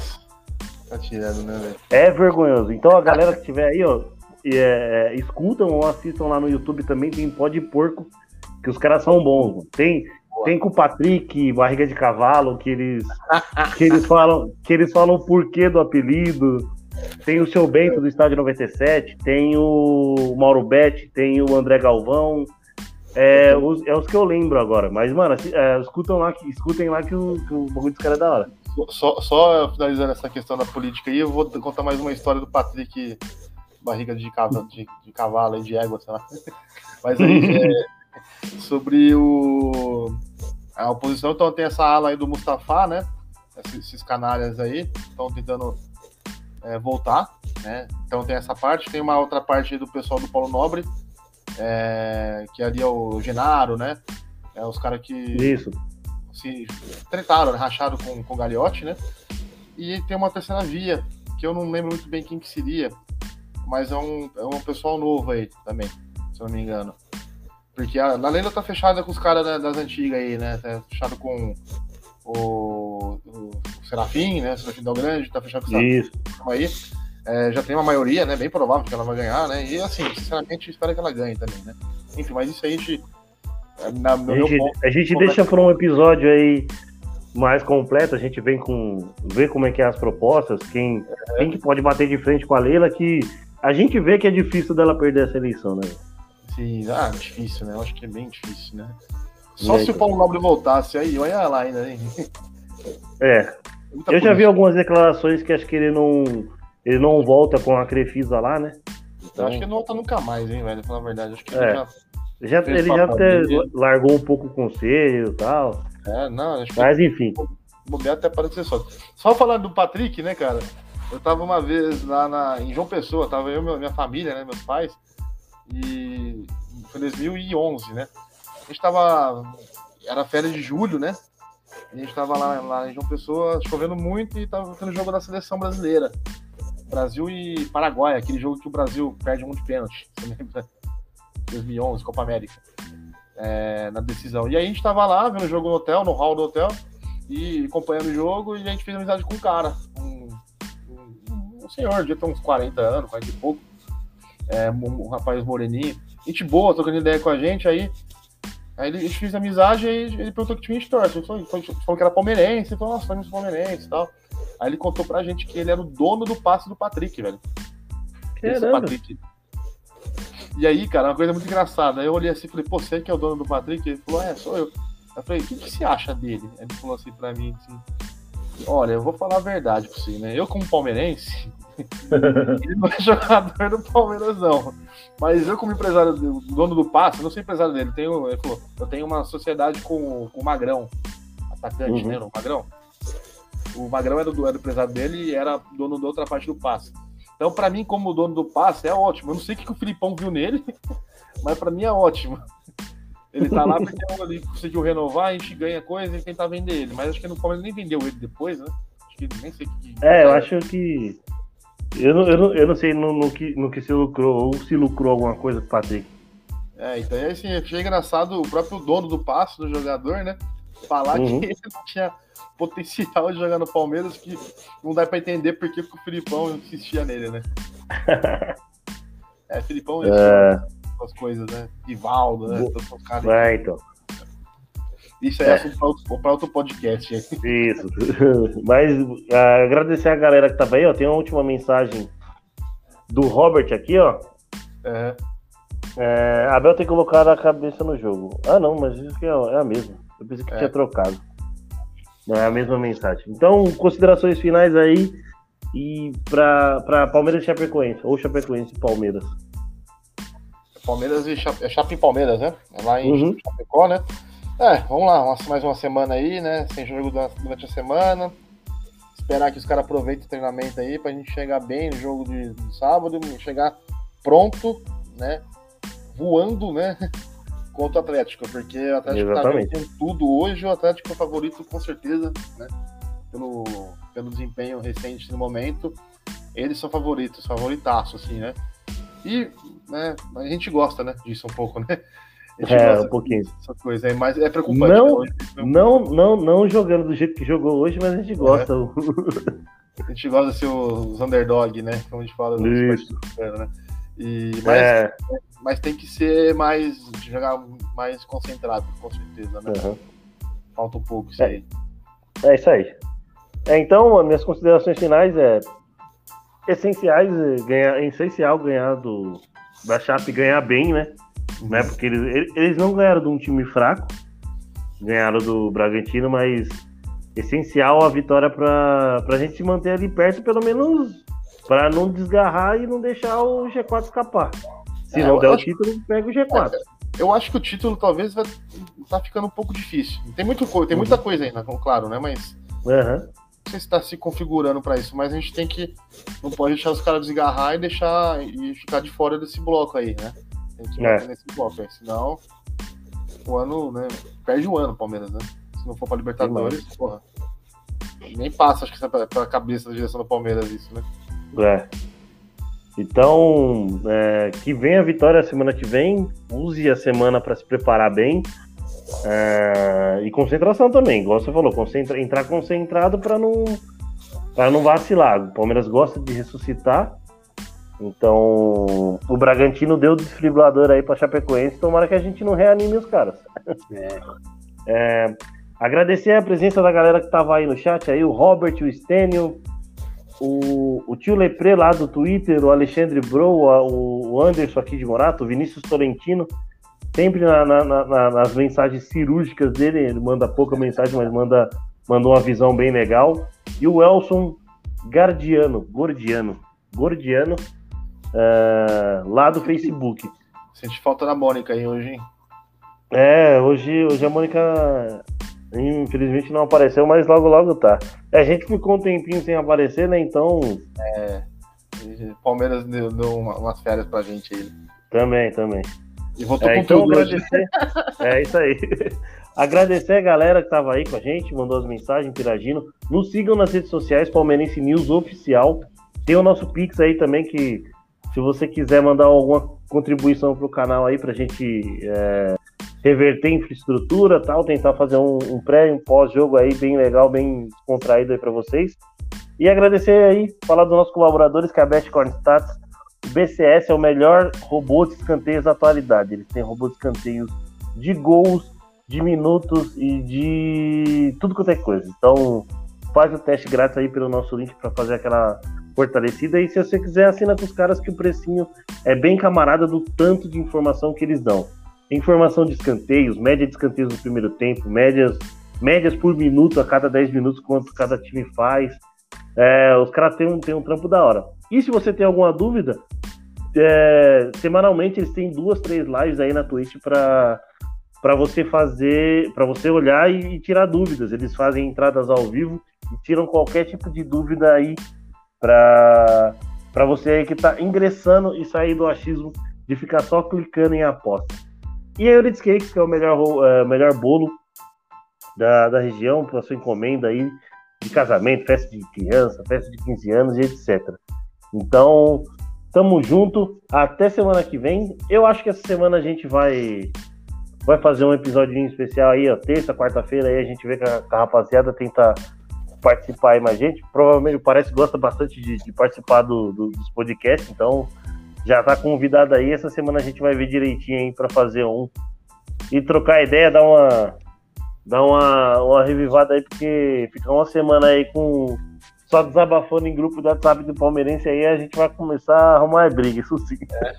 tá tirando, né, velho? É vergonhoso. Então, a galera que tiver aí, ó, é, é, escutam ou assistam lá no YouTube também, tem Pó de Porco, que os caras são bons, mano. Tem, tem com o Patrick, Barriga de Cavalo, que eles, que eles falam que eles falam o porquê do apelido. Tem o Seu Bento do Estádio noventa e sete, tem o Mauro Betti, tem o André Galvão. É os, é os que eu lembro agora, mas, mano, é, escutam lá, escutem lá que o, que o bagulho dos caras é da hora. Só, só finalizando essa questão da política aí, eu vou contar mais uma história do Patrick, barriga de cavalo, de, de cavalo e de égua, sei lá. Mas aí, é, sobre o, a oposição, então tem essa ala aí do Mustafa, né? Esses, esses canalhas aí estão tentando é, voltar, né? Então tem essa parte, tem uma outra parte aí do pessoal do Paulo Nobre, É, que ali é o Genaro, né? É os caras que Isso. se tretaram, racharam com, com o Galiotti, né? E tem uma terceira via, que eu não lembro muito bem quem que seria, mas é um, é um pessoal novo aí também, se eu não me engano. Porque a, a lenda tá fechada com os caras da, das antigas aí, né? Tá fechado com o, o, o Serafim, né? O Serafim Del Grande, tá fechado com essa turma aí. É, já tem uma maioria, né? Bem provável que ela vai ganhar, né? E assim, sinceramente, espero que ela ganhe também, né? Enfim, mas isso aí a gente. Na, no a, meu gente ponto, a gente deixa para um episódio aí mais completo, a gente vem com. Vê como é que é as propostas, quem, é. quem que pode bater de frente com a Leila, que a gente vê que é difícil dela perder essa eleição, né? Sim, ah, difícil, né? Eu acho que é bem difícil, né? Só aí, se o Paulo Nobre voltasse aí, olha lá ainda, hein? É. Muita Eu já política. vi algumas declarações que acho que ele não. Ele não volta com a Crefisa lá, né? Então... Acho que ele não volta nunca mais, hein, velho? Falar a verdade. Acho que ele é. já. já ele já até dele. largou um pouco o conselho e tal. É, não, acho que. Mas enfim. O até parece ser só. Só falando do Patrick, né, cara? Eu tava uma vez lá na... em João Pessoa, tava eu e minha família, né? Meus pais. E. Foi dois mil e onze, né? A gente tava. Era férias de julho, né? E a gente tava lá, lá em João Pessoa, chovendo muito e tava tendo o jogo da seleção brasileira. Brasil e Paraguai, aquele jogo que o Brasil perde um monte de pênalti, você lembra? dois mil e onze, Copa América, é, na decisão. E aí a gente tava lá, vendo o jogo no hotel, no hall do hotel, e acompanhando o jogo, e a gente fez amizade com um cara, um, um, um senhor, devia ter uns quarenta anos, quarenta e pouco, é, um, um rapaz moreninho, gente boa, trocando ideia com a gente, aí, aí a gente fez amizade, e ele perguntou que tinha história, a gente falou que era palmeirense, ele falou, nossa, foi palmeirense e tal. Aí ele contou pra gente que ele era o dono do passe do Patrick, velho. Caramba. Esse Patrick. E aí, cara, uma coisa muito engraçada. Eu olhei assim e falei, pô, você que é o dono do Patrick? Ele falou, é, sou eu. Eu falei, o que, que você acha dele? Ele falou assim pra mim, assim, olha, eu vou falar a verdade pra você, né? Eu, como palmeirense, ele não é jogador do Palmeiras, não. Mas eu, como empresário, o dono do passe, eu não sou empresário dele. Tenho, ele falou, eu tenho uma sociedade com, com o Magrão, atacante, uhum. né, o Magrão. O Magrão era do, era do empresário dele e era dono da outra parte do passe. Então, pra mim, como dono do passe, é ótimo. Eu não sei o que o Filipão viu nele, mas pra mim é ótimo. Ele tá lá porque ele conseguiu renovar, a gente ganha coisa e tentar vender ele. Mas acho que no Palmeiras nem vendeu ele depois, né? Acho que nem sei o que... É, eu acho que... Eu não, eu não, eu não sei no, no, que, no que se lucrou, ou se lucrou alguma coisa com o Patrick. É, então é assim, achei engraçado o próprio dono do passe, do jogador, né? Falar uhum. que ele não tinha potencial de jogar no Palmeiras, que não dá pra entender porque o Filipão insistia nele, né? É, Filipão é... Ele... as coisas, né? Ivaldo, né? Tocado, é, então. Isso aí é, é assunto para outro podcast. Isso. Mas uh, agradecer a galera que tava aí, ó. Tem uma última mensagem do Robert aqui, ó. É. É, Abel tem colocado a cabeça no jogo. Ah, não, mas isso que é, é a mesma. Eu pensei que é. tinha trocado. Não, é a mesma mensagem. Então, considerações finais aí e para Palmeiras e Chapecoense, ou Chapecoense e Palmeiras. Palmeiras e Chape... é Chape em Palmeiras, né? É lá em uhum. Chapecó, né? É, vamos lá, mais uma semana aí, né? Sem jogo durante a semana. Esperar que os caras aproveitem o treinamento aí pra gente chegar bem no jogo de, de sábado, chegar pronto, né? Voando, né? Contra o Atlético, porque o Atlético Exatamente. tá vencendo tudo hoje, o Atlético é o favorito com certeza, né? Pelo, pelo desempenho recente no momento. Eles são favoritos, favoritaço, assim, né? E né, a gente gosta, né, disso um pouco, né? É, um pouquinho. Essa coisa aí, mas é preocupante. Não, né? não, não, não jogando do jeito que jogou hoje, mas a gente gosta. É. A gente gosta de ser os underdog, né? Como a gente fala. Isso. Né? E, mas, é. mas tem que ser mais, jogar mais concentrado, com certeza, né? Uhum. Falta um pouco isso é. aí. É isso aí. É, então, minhas considerações finais é... Essenciais, ganhar, é essencial ganhar do, da Chape, ganhar bem, né? Uhum. né? Porque eles, eles não ganharam de um time fraco, ganharam do Bragantino, mas essencial a vitória para a gente se manter ali perto, pelo menos para não desgarrar e não deixar o G quatro escapar. Se é, não der o acho... título, pega o G quatro. É, eu acho que o título talvez vai, tá ficando um pouco difícil. Tem, muito, tem muita coisa ainda, claro, né? Mas... Uhum. Não sei se está se configurando para isso, mas a gente tem que, não pode deixar os caras desgarrar e deixar e ficar de fora desse bloco aí, né? Tem que é. nesse bloco, aí. Senão o ano, né? Perde o ano, Palmeiras, né? Se não for para Libertadores, Sim, porra, nem passa, acho que para a cabeça da direção do Palmeiras isso, né? É. Então, é, que vem a vitória semana que vem, use a semana para se preparar bem. É, e concentração também, igual você falou, concentra, entrar concentrado para não, pra não vacilar. O Palmeiras gosta de ressuscitar, então o Bragantino deu o desfibrador aí para Chapecoense, tomara que a gente não reanime os caras. É. É, agradecer a presença da galera que estava aí no chat, aí, o Robert, o Stênio, o, o tio Lepre lá do Twitter, o Alexandre Bro, a, o Anderson aqui de Morato, o Vinícius Tolentino. Sempre na, na, na, nas mensagens cirúrgicas dele, ele manda pouca mensagem, mas manda, manda uma visão bem legal. E o Elson Gardiano, Gordiano, Gordiano, uh, lá do Facebook. Sente falta da Mônica aí hoje, hein? É, hoje, hoje a Mônica infelizmente não apareceu, mas logo logo tá. A gente ficou um tempinho sem aparecer, né? Então... É, Palmeiras deu, deu umas férias pra gente aí. Também, também. E voltou é, com então, tudo hoje. É isso aí. Agradecer a galera que estava aí com a gente, mandou as mensagens, interagindo. Nos sigam nas redes sociais, Palmeirense News Oficial. Tem o nosso Pix aí também, que se você quiser mandar alguma contribuição para o canal aí, para a gente é, reverter infraestrutura e tal, tentar fazer um, um pré e um pós-jogo aí bem legal, bem contraído aí para vocês. E agradecer aí, falar dos nossos colaboradores, que é a Best Corn Stats. O B C S é o melhor robô de escanteios da atualidade. Eles têm robô de escanteios de gols, de minutos e de tudo quanto é coisa. Então, faz o teste grátis aí pelo nosso link para fazer aquela fortalecida. E se você quiser, assina com os caras que o precinho é bem camarada do tanto de informação que eles dão. Informação de escanteios, média de escanteios no primeiro tempo, médias, médias por minuto a cada dez minutos, quanto cada time faz. É, os caras têm um, têm um trampo da hora. E se você tem alguma dúvida, é, semanalmente eles têm duas, três lives aí na Twitch para para você fazer, para você olhar e, e tirar dúvidas. Eles fazem entradas ao vivo e tiram qualquer tipo de dúvida aí para para você aí que está ingressando e sair do achismo de ficar só clicando em aposta. E a Euridice Cakes, que é o melhor, é, melhor bolo da, da região, para sua encomenda aí de casamento, festa de criança, festa de quinze anos e etcétera. Então, tamo junto. Até semana que vem. Eu acho que essa semana a gente vai vai fazer um episodinho especial aí, ó, terça, quarta-feira, aí a gente vê que a, que a rapaziada tenta participar aí mais gente. Provavelmente parece que gosta bastante de, de participar do, do, dos podcasts, então já tá convidado aí. Essa semana a gente vai ver direitinho aí pra fazer um e trocar ideia, dar uma, dar uma, uma revivada aí, porque ficar uma semana aí com... só desabafando em grupo do WhatsApp do Palmeirense, aí a gente vai começar a arrumar briga, isso sim. É.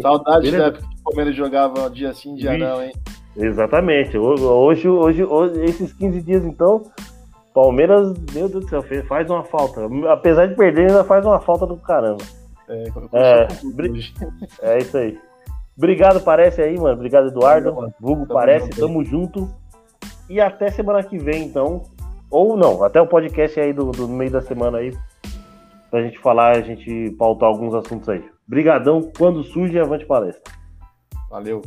Saudade da época que o Palmeiras jogava dia sim, dia Vixe. Não, hein? Exatamente. Hoje, hoje, hoje, esses quinze dias, então, Palmeiras, meu Deus do céu, faz uma falta. Apesar de perder, ainda faz uma falta do caramba. É, é, bri... é isso aí. Obrigado, parece aí, mano. Obrigado, Eduardo. Obrigado, Vulgo, tamo parece. Junto, tamo junto. E até semana que vem, então. Ou não, até o podcast aí do, do meio da semana aí, pra gente falar, a gente pautar alguns assuntos aí. Brigadão, quando surge, avante palestra. Valeu.